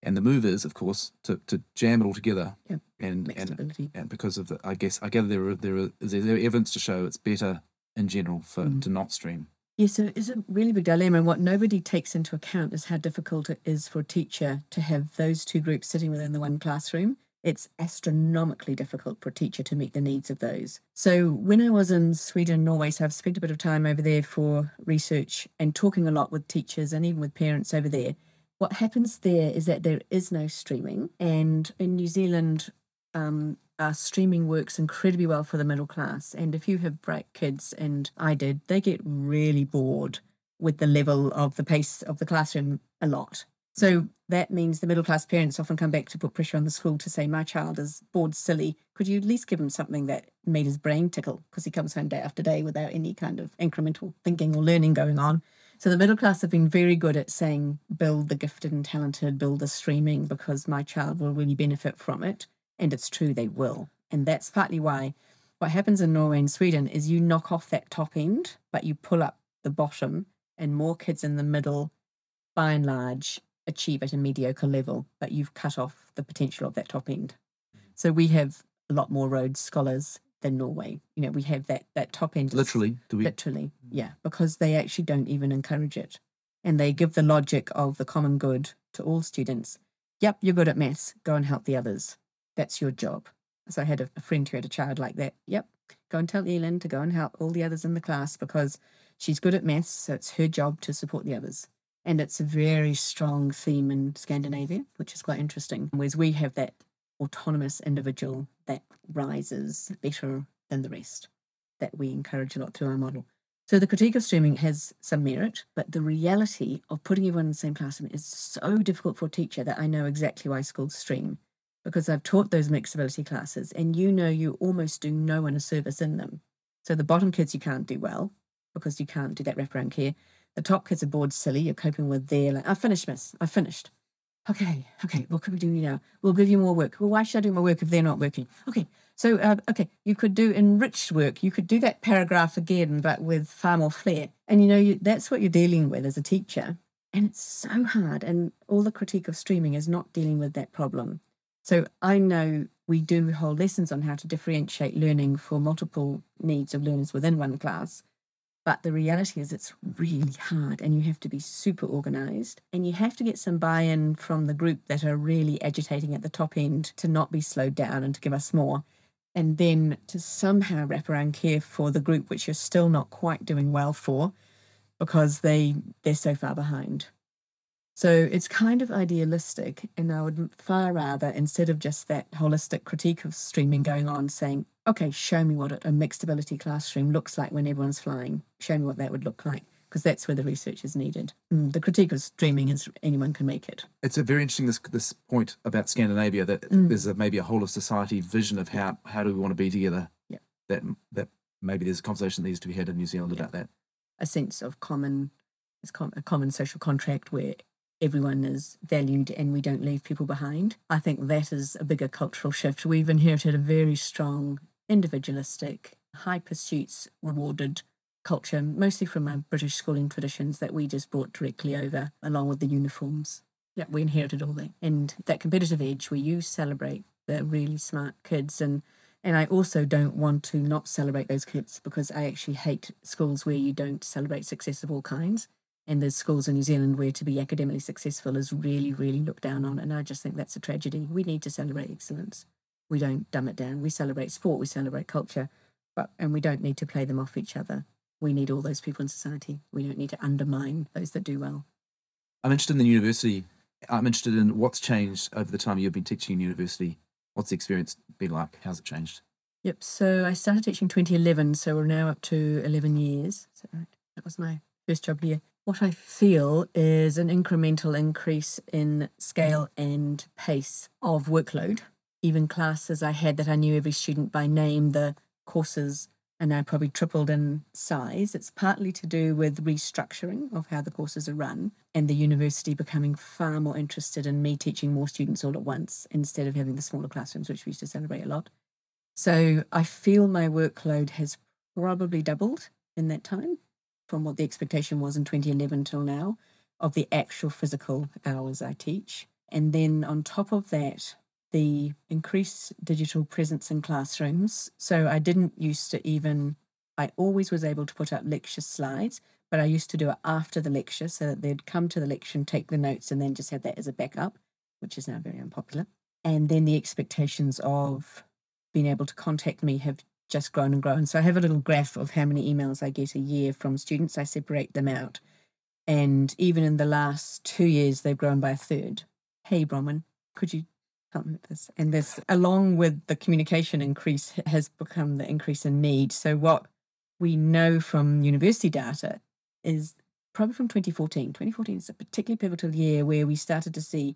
And the move is, of course, to, to jam it all together, yeah, and and, and because of the, I guess I gather there are, there are, is there evidence to show it's better in general for mm. to not stream. Yeah, so it's a really big dilemma, and what nobody takes into account is how difficult it is for a teacher to have those two groups sitting within the one classroom. It's astronomically difficult for a teacher to meet the needs of those. So when I was in Sweden and Norway, so I've spent a bit of time over there for research and talking a lot with teachers and even with parents over there. What happens there is that there is no streaming, and in New Zealand, um, our streaming works incredibly well for the middle class. And if you have bright kids, and I did, they get really bored with the level of the pace of the classroom a lot. So that means the middle class parents often come back to put pressure on the school to say, my child is bored silly. Could you at least give him something that made his brain tickle? Because he comes home day after day without any kind of incremental thinking or learning going on. So the middle class have been very good at saying, build the gifted and talented, build the streaming, because my child will really benefit from it. And it's true, they will. And that's partly why what happens in Norway and Sweden is you knock off that top end, but you pull up the bottom, and more kids in the middle, by and large, achieve at a mediocre level, but you've cut off the potential of that top end. So we have a lot more Rhodes Scholars than Norway. You know, we have that that top end. Literally, do we? Literally, yeah, because they actually don't even encourage it. And they give the logic of the common good to all students. Yep, you're good at maths, go and help the others. That's your job. So I had a, a friend who had a child like that. Yep, go and tell Elin to go and help all the others in the class because she's good at maths, so it's her job to support the others. And it's a very strong theme in Scandinavia, which is quite interesting, whereas we have that autonomous individual that rises better than the rest, that we encourage a lot through our model. So the critique of streaming has some merit, but the reality of putting everyone in the same classroom is so difficult for a teacher that I know exactly why schools stream, because I've taught those mixed ability classes and you know you almost do no one a service in them. So the bottom kids you can't do well because you can't do that wraparound care. The top kids are bored silly. You're coping with their, like, I finished, miss, I finished. Okay, okay, what can we do now? We'll give you more work. Well, why should I do my work if they're not working? Okay, so, uh, okay, you could do enriched work. You could do that paragraph again, but with far more flair. And, you know, you, that's what you're dealing with as a teacher. And it's so hard. And all the critique of streaming is not dealing with that problem. So I know we do whole lessons on how to differentiate learning for multiple needs of learners within one class. But the reality is it's really hard and you have to be super organised and you have to get some buy-in from the group that are really agitating at the top end to not be slowed down and to give us more. And then to somehow wrap around care for the group which you're still not quite doing well for because they, they're so far behind. So it's kind of idealistic, and I would far rather, instead of just that holistic critique of streaming going on, saying, okay, show me what a mixed ability classroom looks like when everyone's flying. Show me what that would look like, because that's where the research is needed. Mm, the critique of streaming is anyone can make it. It's a very interesting, this this point about Scandinavia, that mm. there's a, maybe a whole of society vision of how, how do we want to be together. Yeah. That, that maybe there's a conversation that needs to be had in New Zealand yeah. about that. A sense of common, it's com- a common social contract where everyone is valued and we don't leave people behind. I think that is a bigger cultural shift. We've inherited a very strong individualistic, high pursuits rewarded culture, mostly from our British schooling traditions that we just brought directly over, along with the uniforms. Yeah, we inherited all that. And that competitive edge where you celebrate the really smart kids. And, and I also don't want to not celebrate those kids, because I actually hate schools where you don't celebrate success of all kinds. And there's schools in New Zealand where to be academically successful is really, really looked down on. And I just think that's a tragedy. We need to celebrate excellence. We don't dumb it down. We celebrate sport, we celebrate culture, but and we don't need to play them off each other. We need all those people in society. We don't need to undermine those that do well. I'm interested in the university. I'm interested in what's changed over the time you've been teaching in university. What's the experience been like? How's it changed? Yep, so I started teaching twenty eleven, so we're now up to eleven years. Is that right? That was my first job here. What I feel is an incremental increase in scale and pace of workload. Even classes I had that I knew every student by name, the courses are now probably tripled in size. It's partly to do with restructuring of how the courses are run and the university becoming far more interested in me teaching more students all at once instead of having the smaller classrooms, which we used to celebrate a lot. So I feel my workload has probably doubled in that time from what the expectation was in twenty eleven till now of the actual physical hours I teach. And then on top of that, the increased digital presence in classrooms. So I didn't used to even, I always was able to put up lecture slides, but I used to do it after the lecture so that they'd come to the lecture and take the notes and then just have that as a backup, which is now very unpopular. And then the expectations of being able to contact me have just grown and grown. So I have a little graph of how many emails I get a year from students. I separate them out. And even in the last two years, they've grown by a third. Hey, Bronwyn, could you This. And this, along with the communication increase, has become the increase in need. So what we know from university data is probably from twenty fourteen. twenty fourteen is a particularly pivotal year where we started to see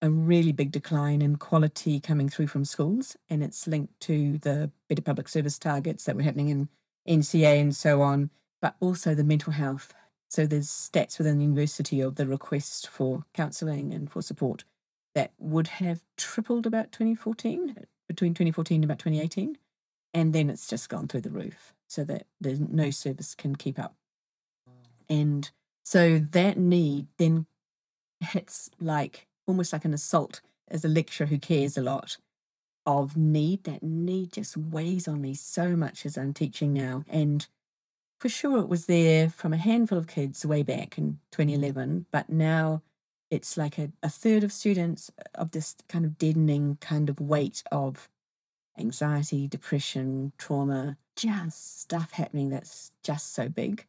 a really big decline in quality coming through from schools, and it's linked to the better public service targets that were happening in N C E A and so on, but also the mental health. So there's stats within the university of the request for counselling and for support that would have tripled about twenty fourteen, between twenty fourteen and about twenty eighteen. And then it's just gone through the roof so that there's no service can keep up. And so that need then hits like almost like an assault as a lecturer who cares a lot of need. That need just weighs on me so much as I'm teaching now. And for sure it was there from a handful of kids way back in twenty eleven, but now it's like a, a third of students of this kind of deadening kind of weight of anxiety, depression, trauma, just stuff happening that's just so big.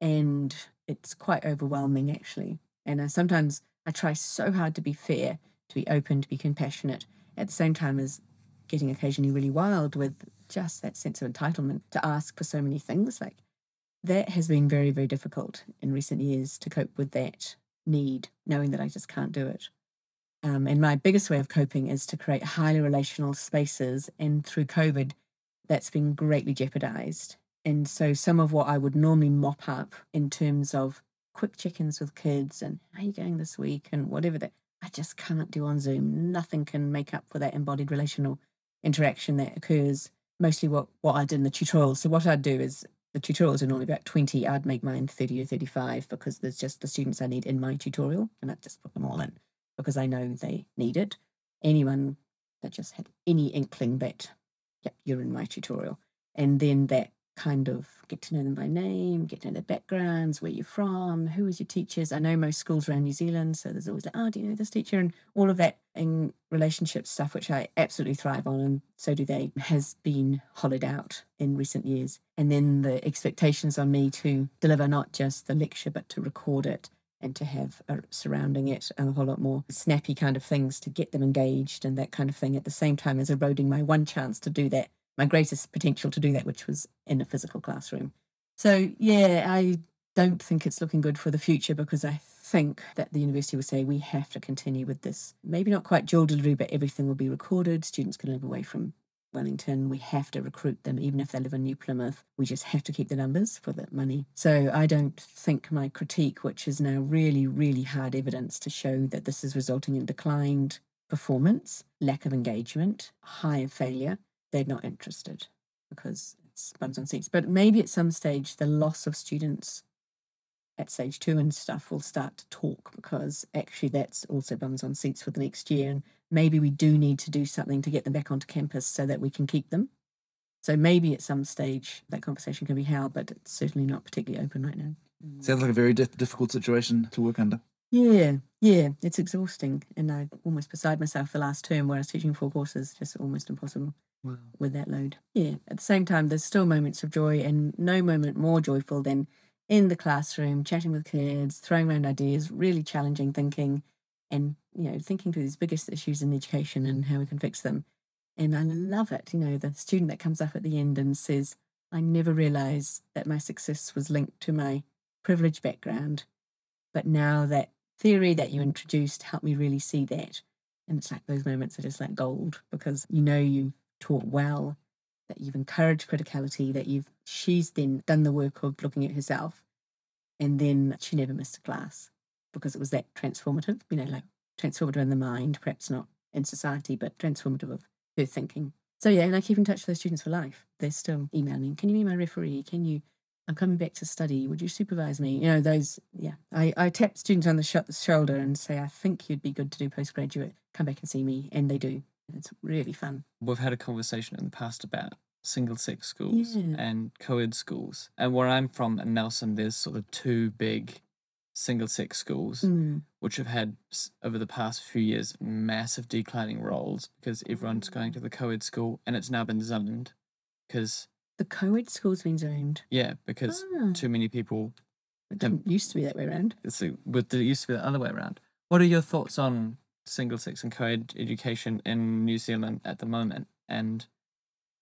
And it's quite overwhelming, actually. And I sometimes I try so hard to be fair, to be open, to be compassionate, at the same time as getting occasionally really wild with just that sense of entitlement to ask for so many things. Like, that has been very, very difficult in recent years to cope with that need, knowing that I just can't do it. Um, and my biggest way of coping is to create highly relational spaces, and through COVID, that's been greatly jeopardized. And so some of what I would normally mop up in terms of quick check-ins with kids and how are you going this week and whatever, that I just can't do on Zoom. Nothing can make up for that embodied relational interaction that occurs. Mostly what, what I did in the tutorials. So what I'd do is, the tutorials are normally about twenty. I'd make mine thirty or thirty-five because there's just the students I need in my tutorial, and I'd just put them all in because I know they need it. Anyone that just had any inkling that, yep, you're in my tutorial. And then that kind of get to know them by name, get to know their backgrounds, where you're from, who is your teachers. I know most schools around New Zealand, so there's always like, oh, do you know this teacher? And all of that in relationship stuff, which I absolutely thrive on, and so do they, has been hollowed out in recent years. And then the expectations on me to deliver not just the lecture, but to record it and to have a, surrounding it a whole lot more snappy kind of things to get them engaged and that kind of thing, at the same time as eroding my one chance to do that, my greatest potential to do that, which was in a physical classroom. So yeah, I don't think it's looking good for the future, because I think that the university will say we have to continue with this. Maybe not quite dual delivery, but everything will be recorded. Students can live away from Wellington. We have to recruit them, even if they live in New Plymouth. We just have to keep the numbers for the money. So I don't think my critique, which is now really, really hard evidence to show that this is resulting in declined performance, lack of engagement, higher failure, they're not interested because it's buns on seats. But maybe at some stage, the loss of students at stage two and stuff will start to talk, because actually that's also bums on seats for the next year. And maybe we do need to do something to get them back onto campus so that we can keep them. So maybe at some stage that conversation can be held, but it's certainly not particularly open right now. Sounds like a very dif- difficult situation to work under. Yeah, yeah, it's exhausting. And I almost beside myself the last term where I was teaching four courses, just almost impossible. Wow. With that load. Yeah. At the same time, there's still moments of joy, and no moment more joyful than in the classroom, chatting with kids, throwing around ideas, really challenging thinking, and, you know, thinking through these biggest issues in education and how we can fix them. And I love it, you know, the student that comes up at the end and says, I never realised that my success was linked to my privileged background, but now that theory that you introduced helped me really see that. And it's like those moments are just like gold, because you know you taught well, that you've encouraged criticality, that you've she's then done the work of looking at herself, and then she never missed a class because it was that transformative, you know, like transformative in the mind, perhaps not in society, but transformative of her thinking. So yeah, and I keep in touch with those students for life. They're still emailing, can you be my referee? Can you, I'm coming back to study, would you supervise me? You know, those, yeah. I, I tap students on the, sh- the shoulder and say, I think you'd be good to do postgraduate, come back and see me, and they do. It's really fun. We've had a conversation in the past about single-sex schools, yeah, and co-ed schools. And where I'm from in Nelson, there's sort of two big single-sex schools, mm, which have had, over the past few years, massive declining roles because everyone's going to the co-ed school, and it's now been zoned because... The co-ed school's been zoned? Yeah, because ah. too many people... It didn't um, used to be that way around. It's, it used to be the other way around. What are your thoughts on... single-sex and co-ed education in New Zealand at the moment, and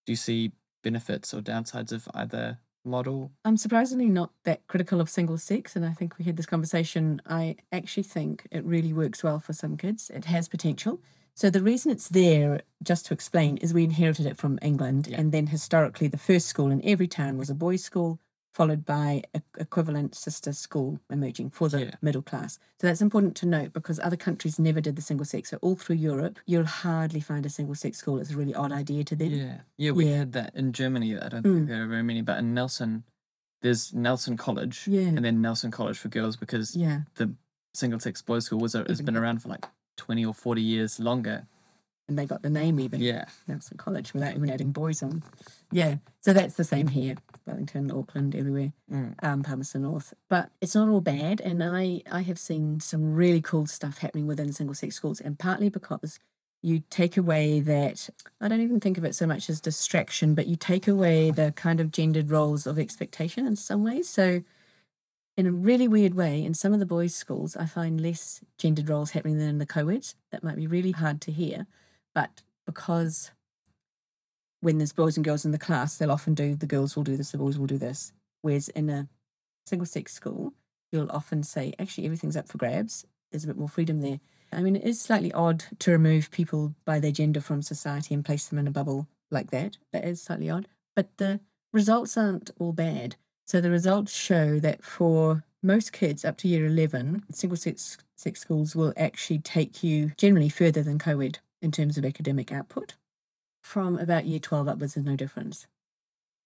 do you see benefits or downsides of either model? I'm surprisingly not that critical of single-sex, and I think we had this conversation. I actually think it really works well for some kids. It has potential. So the reason it's there, just to explain, is we inherited it from England, yeah, and then historically the first school in every town was a boys' school, followed by an equivalent sister school emerging for the, yeah, middle class. So that's important to note, because other countries never did the single-sex. So all through Europe, you'll hardly find a single-sex school. It's a really odd idea to them. Yeah, yeah, we yeah. had that in Germany. I don't mm. think there are very many, but in Nelson, there's Nayland College, yeah, and then Nayland College for girls, because yeah. the single-sex boys' school was has been around for like twenty or forty years longer. And they got the name even. Yeah. Nelson College, without even adding boys on. Yeah. So that's the same here. Wellington, Auckland, everywhere. Mm. Um, Palmerston North. But it's not all bad. And I, I have seen some really cool stuff happening within single-sex schools. And partly because you take away that, I don't even think of it so much as distraction, but you take away the kind of gendered roles of expectation in some ways. So in a really weird way, in some of the boys' schools, I find less gendered roles happening than in the co-eds. That might be really hard to hear. But because when there's boys and girls in the class, they'll often do, the girls will do this, the boys will do this. Whereas in a single-sex school, you'll often say, actually, everything's up for grabs. There's a bit more freedom there. I mean, it is slightly odd to remove people by their gender from society and place them in a bubble like that. That is slightly odd. But the results aren't all bad. So the results show that for most kids up to year eleven, single-sex sex schools will actually take you generally further than co-ed in terms of academic output. From about year twelve upwards, there's no difference.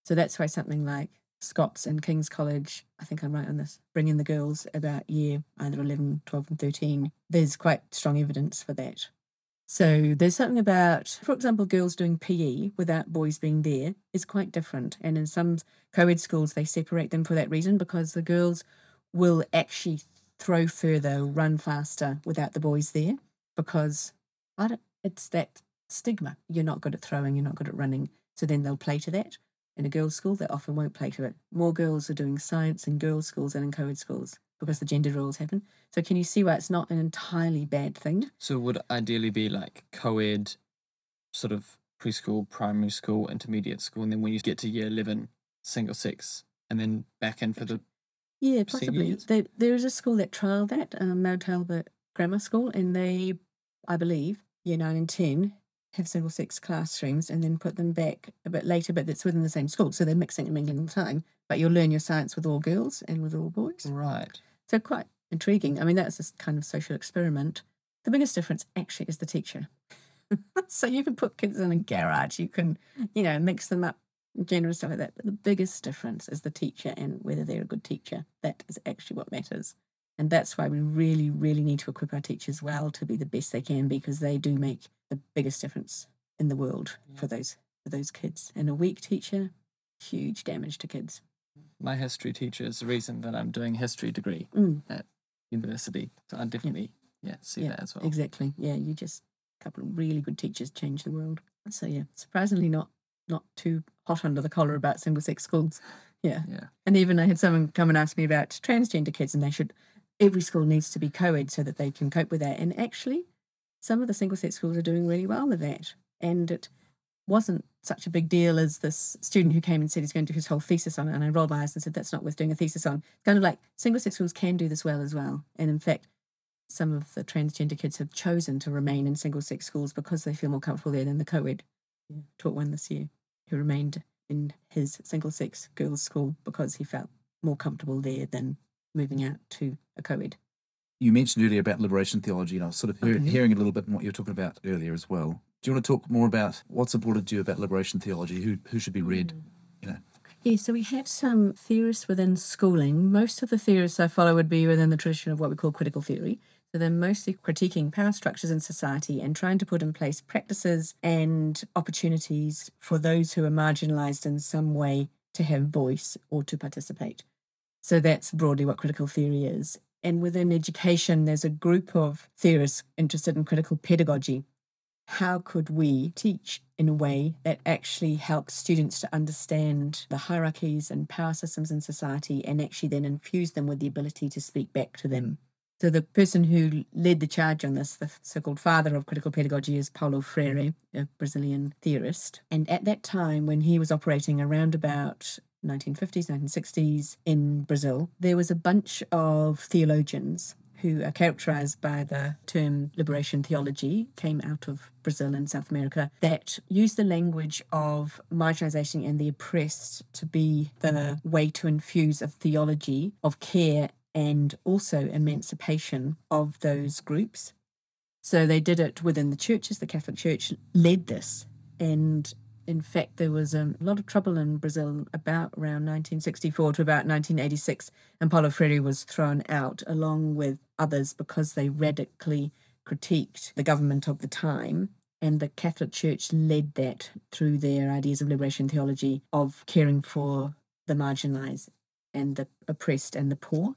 So that's why something like Scots and King's College, I think I'm right on this, bring in the girls about year either eleven, twelve and thirteen. There's quite strong evidence for that. So there's something about, for example, girls doing P E without boys being there is quite different. And in some co-ed schools, they separate them for that reason, because the girls will actually throw further, run faster without the boys there, because I don't, it's that stigma. You're not good at throwing, you're not good at running. So then they'll play to that. In a girls' school, they often won't play to it. More girls are doing science in girls' schools than in co-ed schools because the gender roles happen. So can you see why it's not an entirely bad thing? So it would ideally be like co-ed, sort of preschool, primary school, intermediate school, and then when you get to year eleven, single sex, and then back in for the... Yeah, possibly. There, there is a school that trialled that, um, Mount Talbot Grammar School, and they, I believe, year nine and ten... have single-sex classrooms and then put them back a bit later, but that's within the same school, so they're mixing and mingling all the time. But you'll learn your science with all girls and with all boys. Right. So quite intriguing. I mean, that's a kind of social experiment. The biggest difference actually is the teacher. So you can put kids in a garage, you can, you know, mix them up, gender and stuff like that, but the biggest difference is the teacher and whether they're a good teacher. That is actually what matters. And that's why we really, really need to equip our teachers well to be the best they can, because they do make the biggest difference in the world yeah. for those for those kids. And a weak teacher, huge damage to kids. My history teacher is the reason that I'm doing history degree mm. at university. So I definitely yeah, yeah see yeah, that as well. Exactly. Yeah, you just, a couple of really good teachers change the world. So yeah, surprisingly not not too hot under the collar about single-sex schools. Yeah. yeah. And even I had someone come and ask me about transgender kids, and they should... Every school needs to be co-ed so that they can cope with that. And actually, some of the single-sex schools are doing really well with that. And it wasn't such a big deal as this student who came and said he's going to do his whole thesis on it. And I rolled my eyes and said, that's not worth doing a thesis on. Kind of like single-sex schools can do this well as well. And in fact, some of the transgender kids have chosen to remain in single-sex schools because they feel more comfortable there than the co-ed. Yeah. Taught one this year who remained in his single-sex girls' school because he felt more comfortable there than moving out to a co-ed. You mentioned earlier about liberation theology, and I was sort of hear, okay. hearing it a little bit in what you were talking about earlier as well. Do you want to talk more about what's important to you about liberation theology, who who should be read? You know? Yeah, so we have some theorists within schooling. Most of the theorists I follow would be within the tradition of what we call critical theory. So they're mostly critiquing power structures in society and trying to put in place practices and opportunities for those who are marginalised in some way to have voice or to participate. So that's broadly what critical theory is. And within education, there's a group of theorists interested in critical pedagogy. How could we teach in a way that actually helps students to understand the hierarchies and power systems in society and actually then infuse them with the ability to speak back to them? So the person who led the charge on this, the so-called father of critical pedagogy, is Paulo Freire, a Brazilian theorist. And at that time, when he was operating around about nineteen fifties, nineteen sixties in Brazil, there was a bunch of theologians who are characterized by the term liberation theology, came out of Brazil and South America, that used the language of marginalization and the oppressed to be the way to infuse a theology of care and also emancipation of those groups. So they did it within the churches. The Catholic Church led this, and in fact, there was a lot of trouble in Brazil about around nineteen sixty-four to about nineteen eighty-six, and Paulo Freire was thrown out along with others because they radically critiqued the government of the time, and the Catholic Church led that through their ideas of liberation theology of caring for the marginalised and the oppressed and the poor.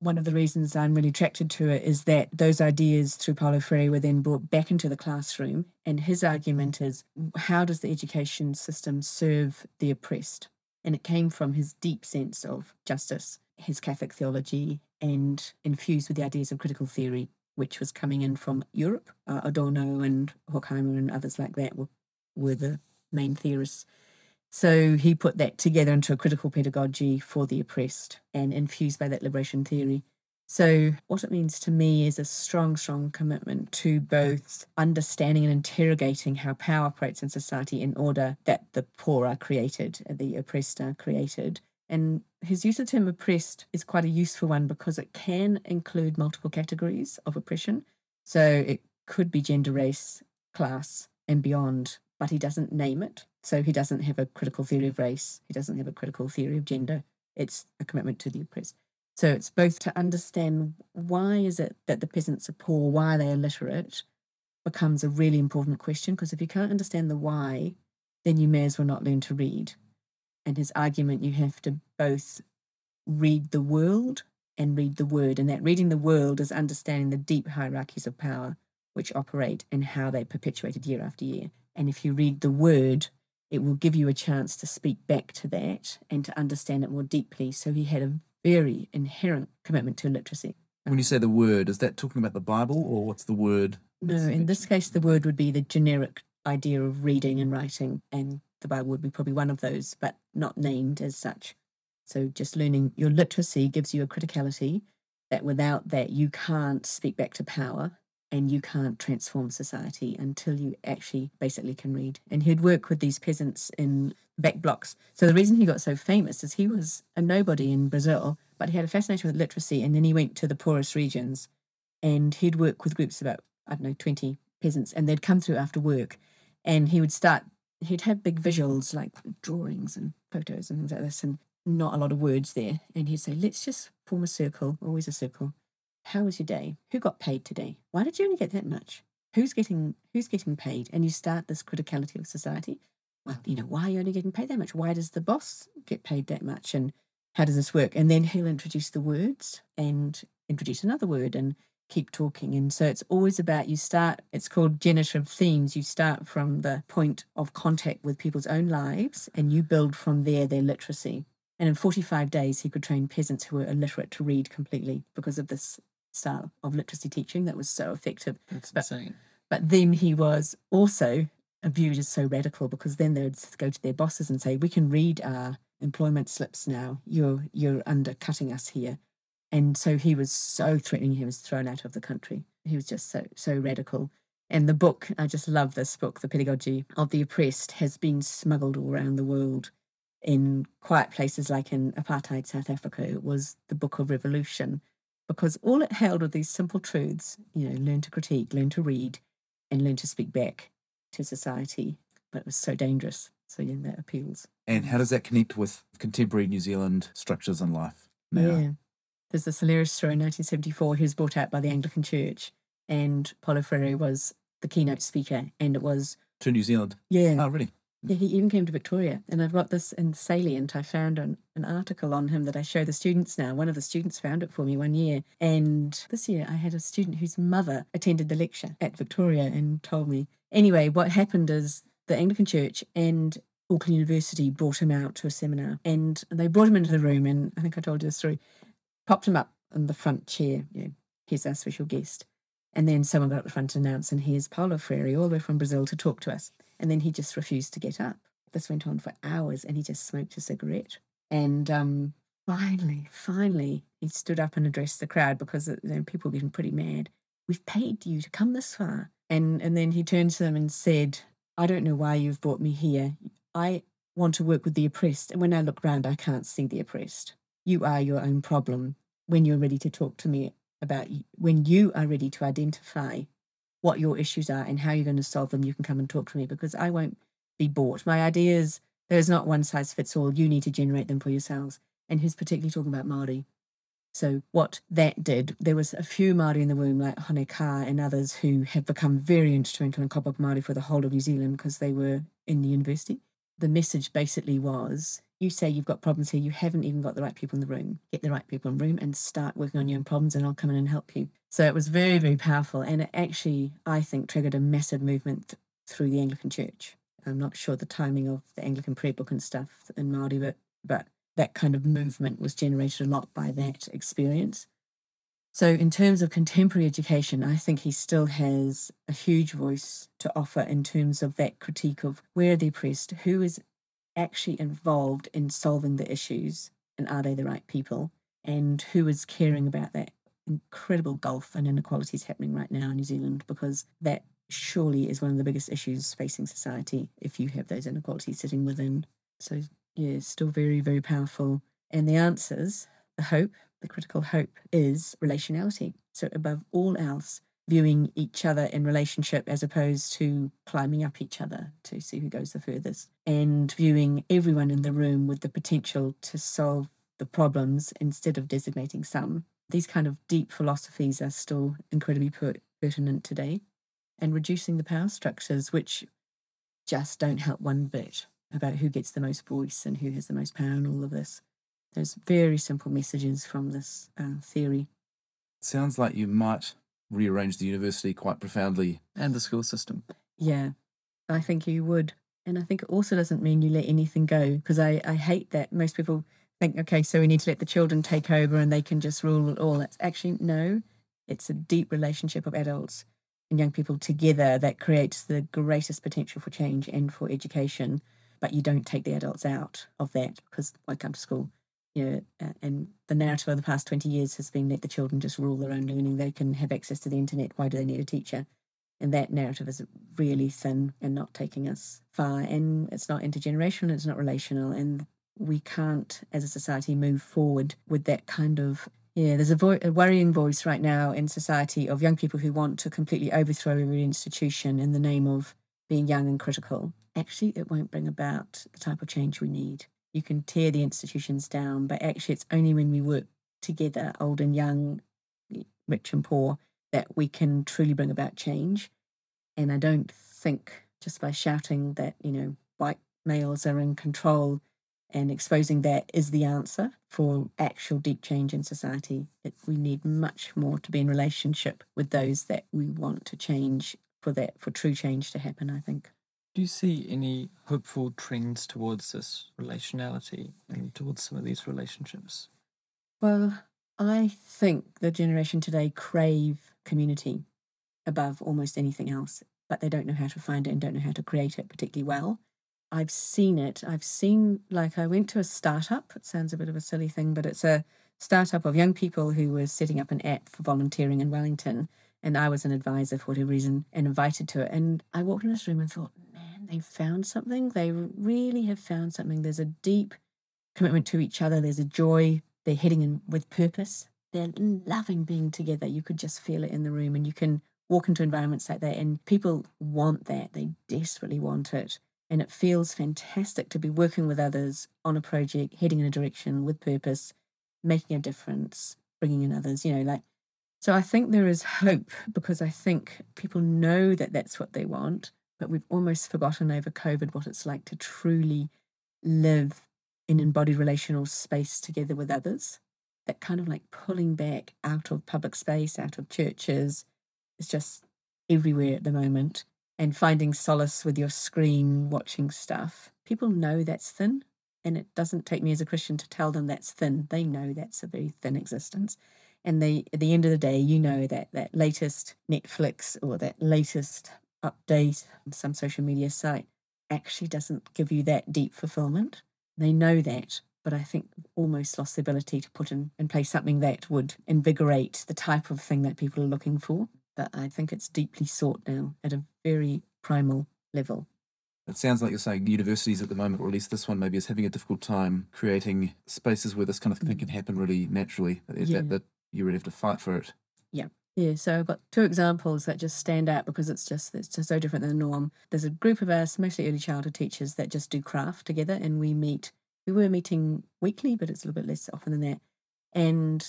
One of the reasons I'm really attracted to it is that those ideas through Paulo Freire were then brought back into the classroom, and his argument is, how does the education system serve the oppressed? And it came from his deep sense of justice, his Catholic theology, and infused with the ideas of critical theory, which was coming in from Europe. Uh, Adorno and Horkheimer and others like that were, were the main theorists. So he put that together into a critical pedagogy for the oppressed and infused by that liberation theory. So what it means to me is a strong, strong commitment to both understanding and interrogating how power operates in society in order that the poor are created, the oppressed are created. And his use of the term oppressed is quite a useful one because it can include multiple categories of oppression. So it could be gender, race, class, and beyond, but he doesn't name it. So he doesn't have a critical theory of race. He doesn't have a critical theory of gender. It's a commitment to the oppressed. So it's both to understand why is it that the peasants are poor, why they are illiterate, becomes a really important question, because if you can't understand the why, then you may as well not learn to read. And his argument, you have to both read the world and read the word, and that reading the world is understanding the deep hierarchies of power which operate and how they perpetuated year after year. And if you read the word, it will give you a chance to speak back to that and to understand it more deeply. So he had a very inherent commitment to literacy. When you say the word, is that talking about the Bible, or what's the word? No, in this case, the word would be the generic idea of reading and writing, and the Bible would be probably one of those, but not named as such. So just learning your literacy gives you a criticality that without that you can't speak back to power and you can't transform society until you actually basically can read. And he'd work with these peasants in back blocks. So the reason he got so famous is he was a nobody in Brazil, but he had a fascination with literacy, and then he went to the poorest regions and he'd work with groups about, I don't know, twenty peasants, and they'd come through after work and he would start, he'd have big visuals like drawings and photos and things like this and not a lot of words there. And he'd say, let's just form a circle, always a circle. How was your day? Who got paid today? Why did you only get that much? Who's getting who's getting paid? And you start this criticality of society. Well, you know, why are you only getting paid that much? Why does the boss get paid that much? And how does this work? And then he'll introduce the words and introduce another word and keep talking. And so it's always about, you start, it's called generative themes. You start from the point of contact with people's own lives and you build from there their literacy. And in forty-five days, he could train peasants who were illiterate to read completely because of this style of literacy teaching that was so effective. That's but, insane. But then he was also viewed as so radical because then they would go to their bosses and say, we can read our employment slips now. You're, you're undercutting us here. And so he was so threatening, he was thrown out of the country. He was just so, so radical. And the book, I just love this book, The Pedagogy of the Oppressed, has been smuggled all around the world. In quiet places like in apartheid South Africa, it was the Book of Revolution, because all it held were these simple truths, you know, learn to critique, learn to read, and learn to speak back to society. But it was so dangerous. So yeah, that appeals. And how does that connect with contemporary New Zealand structures in life now? Yeah. There's this hilarious story in nineteen seventy-four, he was brought out by the Anglican Church, and Paulo Freire was the keynote speaker, and it was... To New Zealand? Yeah. Oh, really? Yeah, he even came to Victoria, and I've got this in Salient. I found an, an article on him that I show the students now. One of the students found it for me one year, and this year I had a student whose mother attended the lecture at Victoria and told me. Anyway, what happened is the Anglican Church and Auckland University brought him out to a seminar, and they brought him into the room, and I think I told you the story, popped him up on the front chair, you know, here's our special guest. And then someone got up the front to announce, and here's Paulo Freire all the way from Brazil to talk to us. And then he just refused to get up. This went on for hours and he just smoked a cigarette. And um, finally, finally, he stood up and addressed the crowd, because you know, people were getting pretty mad. We've paid you to come this far. And, and then he turned to them and said, I don't know why you've brought me here. I want to work with the oppressed. And when I look round, I can't see the oppressed. You are your own problem. When you're ready to talk to me about, when you are ready to identify what your issues are and how you're going to solve them, you can come and talk to me, because I won't be bought. My idea is there's not one size fits all. You need to generate them for yourselves. And he's particularly talking about Māori. So what that did, there was a few Māori in the room, like Honeka and others, who have become very instrumental in Kaupapa Māori for the whole of New Zealand because they were in the university. The message basically was, you say you've got problems here, you haven't even got the right people in the room. Get the right people in the room and start working on your own problems, and I'll come in and help you. So it was very, very powerful, and it actually, I think, triggered a massive movement th- through the Anglican Church. I'm not sure the timing of the Anglican prayer book and stuff in Māori, but, but that kind of movement was generated a lot by that experience. So in terms of contemporary education, I think he still has a huge voice to offer in terms of that critique of where are the oppressed, who is actually involved in solving the issues, and are they the right people, and who is caring about that incredible gulf and inequalities happening right now in New Zealand, because that surely is one of the biggest issues facing society if you have those inequalities sitting within. So yeah, still very, very powerful. And the answers, the hope, the critical hope is relationality. So above all else, viewing each other in relationship as opposed to climbing up each other to see who goes the furthest, and viewing everyone in the room with the potential to solve the problems instead of designating some. These kind of deep philosophies are still incredibly per- pertinent today. And reducing the power structures, which just don't help one bit about who gets the most voice and who has the most power and all of this. There's very simple messages from this uh, theory. Sounds like you might rearrange the university quite profoundly. And the school system. Yeah, I think you would. And I think it also doesn't mean you let anything go, because I, I hate that. Most people think, okay, so we need to let the children take over and they can just rule it all. That's actually, no, it's a deep relationship of adults and young people together that creates the greatest potential for change and for education. But you don't take the adults out of that, because I come to school, you know, and the narrative of the past twenty years has been let the children just rule their own learning. They can have access to the internet. Why do they need a teacher? And that narrative is really thin and not taking us far. And it's not intergenerational, it's not relational. And we can't, as a society, move forward with that kind of... Yeah, there's a, vo- a worrying voice right now in society of young people who want to completely overthrow every institution in the name of being young and critical. Actually, it won't bring about the type of change we need. You can tear the institutions down, but actually it's only when we work together, old and young, rich and poor, that we can truly bring about change. And I don't think just by shouting that, you know, white males are in control and exposing that is the answer for actual deep change in society. It, we need much more to be in relationship with those that we want to change for that, for true change to happen, I think. Do you see any hopeful trends towards this relationality and towards some of these relationships? Well, I think the generation today crave community above almost anything else, but they don't know how to find it and don't know how to create it particularly well. I've seen it. I've seen, like, I went to a startup. It sounds a bit of a silly thing, but it's a startup of young people who were setting up an app for volunteering in Wellington. And I was an advisor for whatever reason and invited to it. And I walked in this room and thought, man, they found something. They really have found something. There's a deep commitment to each other. There's a joy. They're heading in with purpose. They're loving being together. You could just feel it in the room, and you can walk into environments like that. And people want that. They desperately want it. And it feels fantastic to be working with others on a project, heading in a direction with purpose, making a difference, bringing in others, you know, like. So I think there is hope, because I think people know that that's what they want, but we've almost forgotten over COVID what it's like to truly live in embodied relational space together with others. That kind of like pulling back out of public space, out of churches, is just everywhere at the moment, and finding solace with your screen, watching stuff. People know that's thin, and it doesn't take me as a Christian to tell them that's thin. They know that's a very thin existence. And they, at the end of the day, you know that that latest Netflix or that latest update on some social media site actually doesn't give you that deep fulfillment. They know that, but I think almost lost the ability to put in, in place something that would invigorate the type of thing that people are looking for. But I think it's deeply sought now at a very primal level. It sounds like you're saying universities at the moment, or at least this one maybe, is having a difficult time creating spaces where this kind of thing can happen really naturally. Yeah. That, that you really have to fight for it. Yeah. Yeah. So I've got two examples that just stand out because it's just it's just so different than the norm. There's a group of us, mostly early childhood teachers, that just do craft together, and we meet. We were meeting weekly, but it's a little bit less often than that. And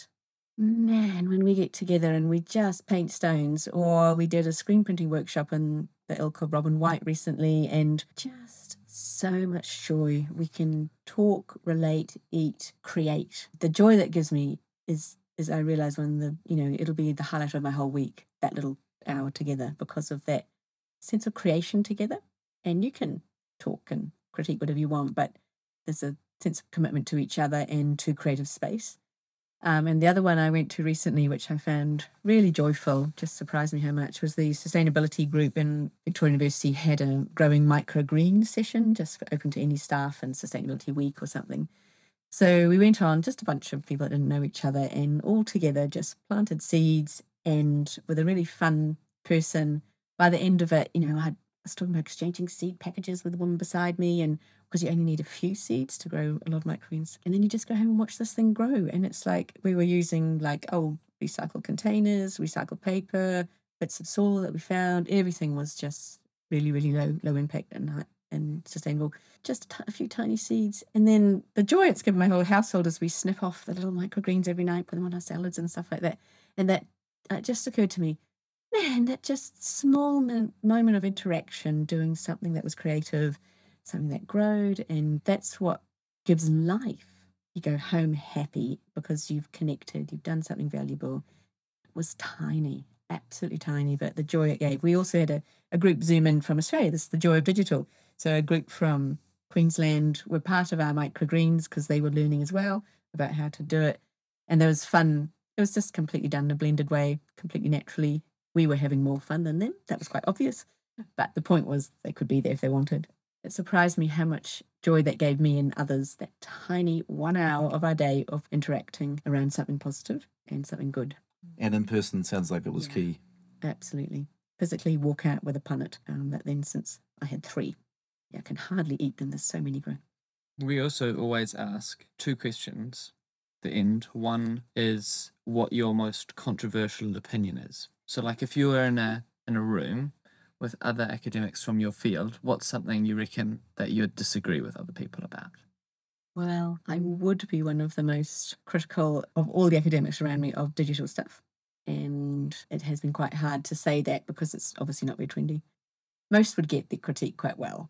man, when we get together and we just paint stones, or we did a screen printing workshop in the ilk of Robin White recently, and just so much joy. We can talk, relate, eat, create. The joy that gives me is is I realise when the, you know, it'll be the highlight of my whole week, that little hour together, because of that sense of creation together. And you can talk and critique whatever you want, but there's a sense of commitment to each other and to creative space. Um, and the other one I went to recently, which I found really joyful, just surprised me how much, was the sustainability group in Victoria University had a growing microgreen session, just open to any staff, and Sustainability Week or something. So we went on, just a bunch of people that didn't know each other, and all together just planted seeds, and with a really fun person. By the end of it, you know, I was talking about exchanging seed packages with a woman beside me, and because you only need a few seeds to grow a lot of microgreens. And then you just go home and watch this thing grow. And it's like we were using like old recycled containers, recycled paper, bits of soil that we found. Everything was just really, really low, low impact and and sustainable. Just a, t- a few tiny seeds. And then the joy it's given my whole household is we snip off the little microgreens every night, put them on our salads and stuff like that. And that uh, just occurred to me, man, that just small m- moment of interaction, doing something that was creative, something that growed, and that's what gives life. You go home happy because you've connected, you've done something valuable. It was tiny, absolutely tiny, but the joy it gave. We also had a, a group Zoom in from Australia. This is the joy of digital. So a group from Queensland were part of our microgreens because they were learning as well about how to do it. And there was fun. It was just completely done in a blended way, completely naturally. We were having more fun than them. That was quite obvious. But the point was they could be there if they wanted. It surprised me how much joy that gave me and others, that tiny one hour of our day of interacting around something positive and something good. And in person sounds like it was yeah, key. Absolutely. Physically walk out with a punnet. Um, but then since I had three, yeah, I can hardly eat them. There's so many growing. We also always ask two questions at the end. One is what your most controversial opinion is. So like if you were in a in a room with other academics from your field, what's something you reckon that you'd disagree with other people about? Well, I would be one of the most critical of all the academics around me of digital stuff. And it has been quite hard to say that because it's obviously not very trendy. Most would get the critique quite well,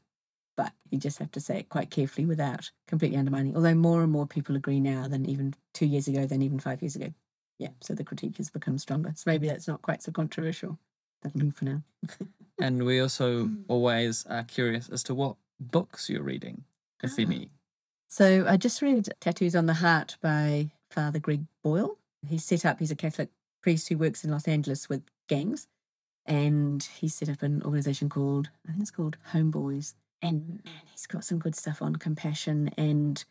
but you just have to say it quite carefully without completely undermining. Although more and more people agree now than even two years ago, than even five years ago. Yeah, so the critique has become stronger. So maybe that's not quite so controversial. That'll do for now. And we also always are curious as to what books you're reading, if ah. any. So I just read Tattoos on the Heart by Father Greg Boyle. He's set up, he's a Catholic priest who works in Los Angeles with gangs. And he set up an organisation called, I think it's called Homeboys. And man, he's got some good stuff on compassion and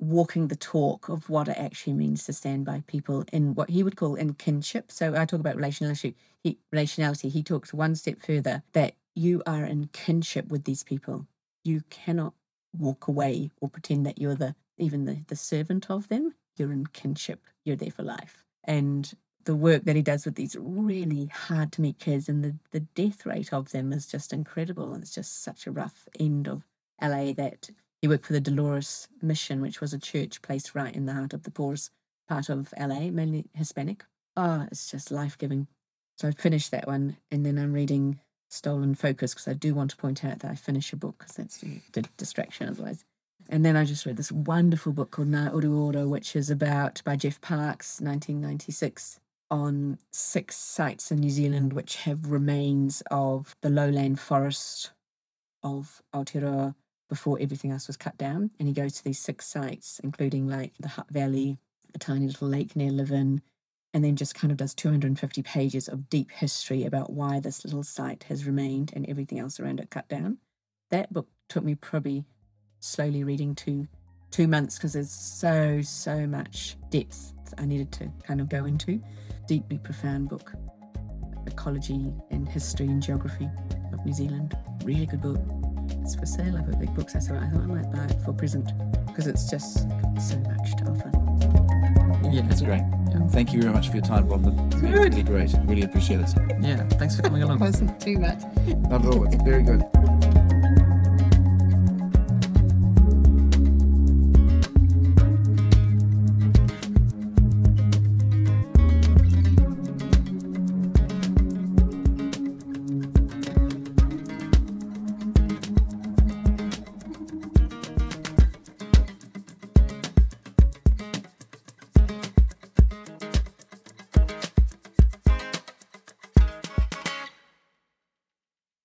walking the talk of what it actually means to stand by people in what he would call in kinship. So I talk about relationality. He, relationality. He talks one step further that you are in kinship with these people. You cannot walk away or pretend that you're the even the, the servant of them. You're in kinship. You're there for life. And the work that he does with these really hard to meet kids and the, the death rate of them is just incredible. And it's just such a rough end of L A that... He worked for the Dolores Mission, which was a church placed right in the heart of the poorest part of L A, mainly Hispanic. Oh, it's just life-giving. So I finished that one, and then I'm reading Stolen Focus, because I do want to point out that I finish a book, because that's the distraction otherwise. And then I just read this wonderful book called Ngā Uruoro, which is about, by Jeff Parkes, nineteen ninety-six, on six sites in New Zealand which have remains of the lowland forest of Aotearoa, before everything else was cut down. And he goes to these six sites, including like the Hutt Valley, a tiny little lake near Levin, and then just kind of does two hundred fifty pages of deep history about why this little site has remained and everything else around it cut down. That book took me probably slowly reading to two months because there's so, so much depth I needed to kind of go into. Deeply profound book, ecology and history and geography of New Zealand. Really good book. It's for sale over at Big Books. I saw it. I thought I might buy it for a present because it's just so much to offer. Yeah, that's yeah. great. Yeah. Thank you very much for your time, Bronwyn. It's been really great. Really appreciate it. Yeah, thanks for coming along. It wasn't too much. Not at all. It's very good.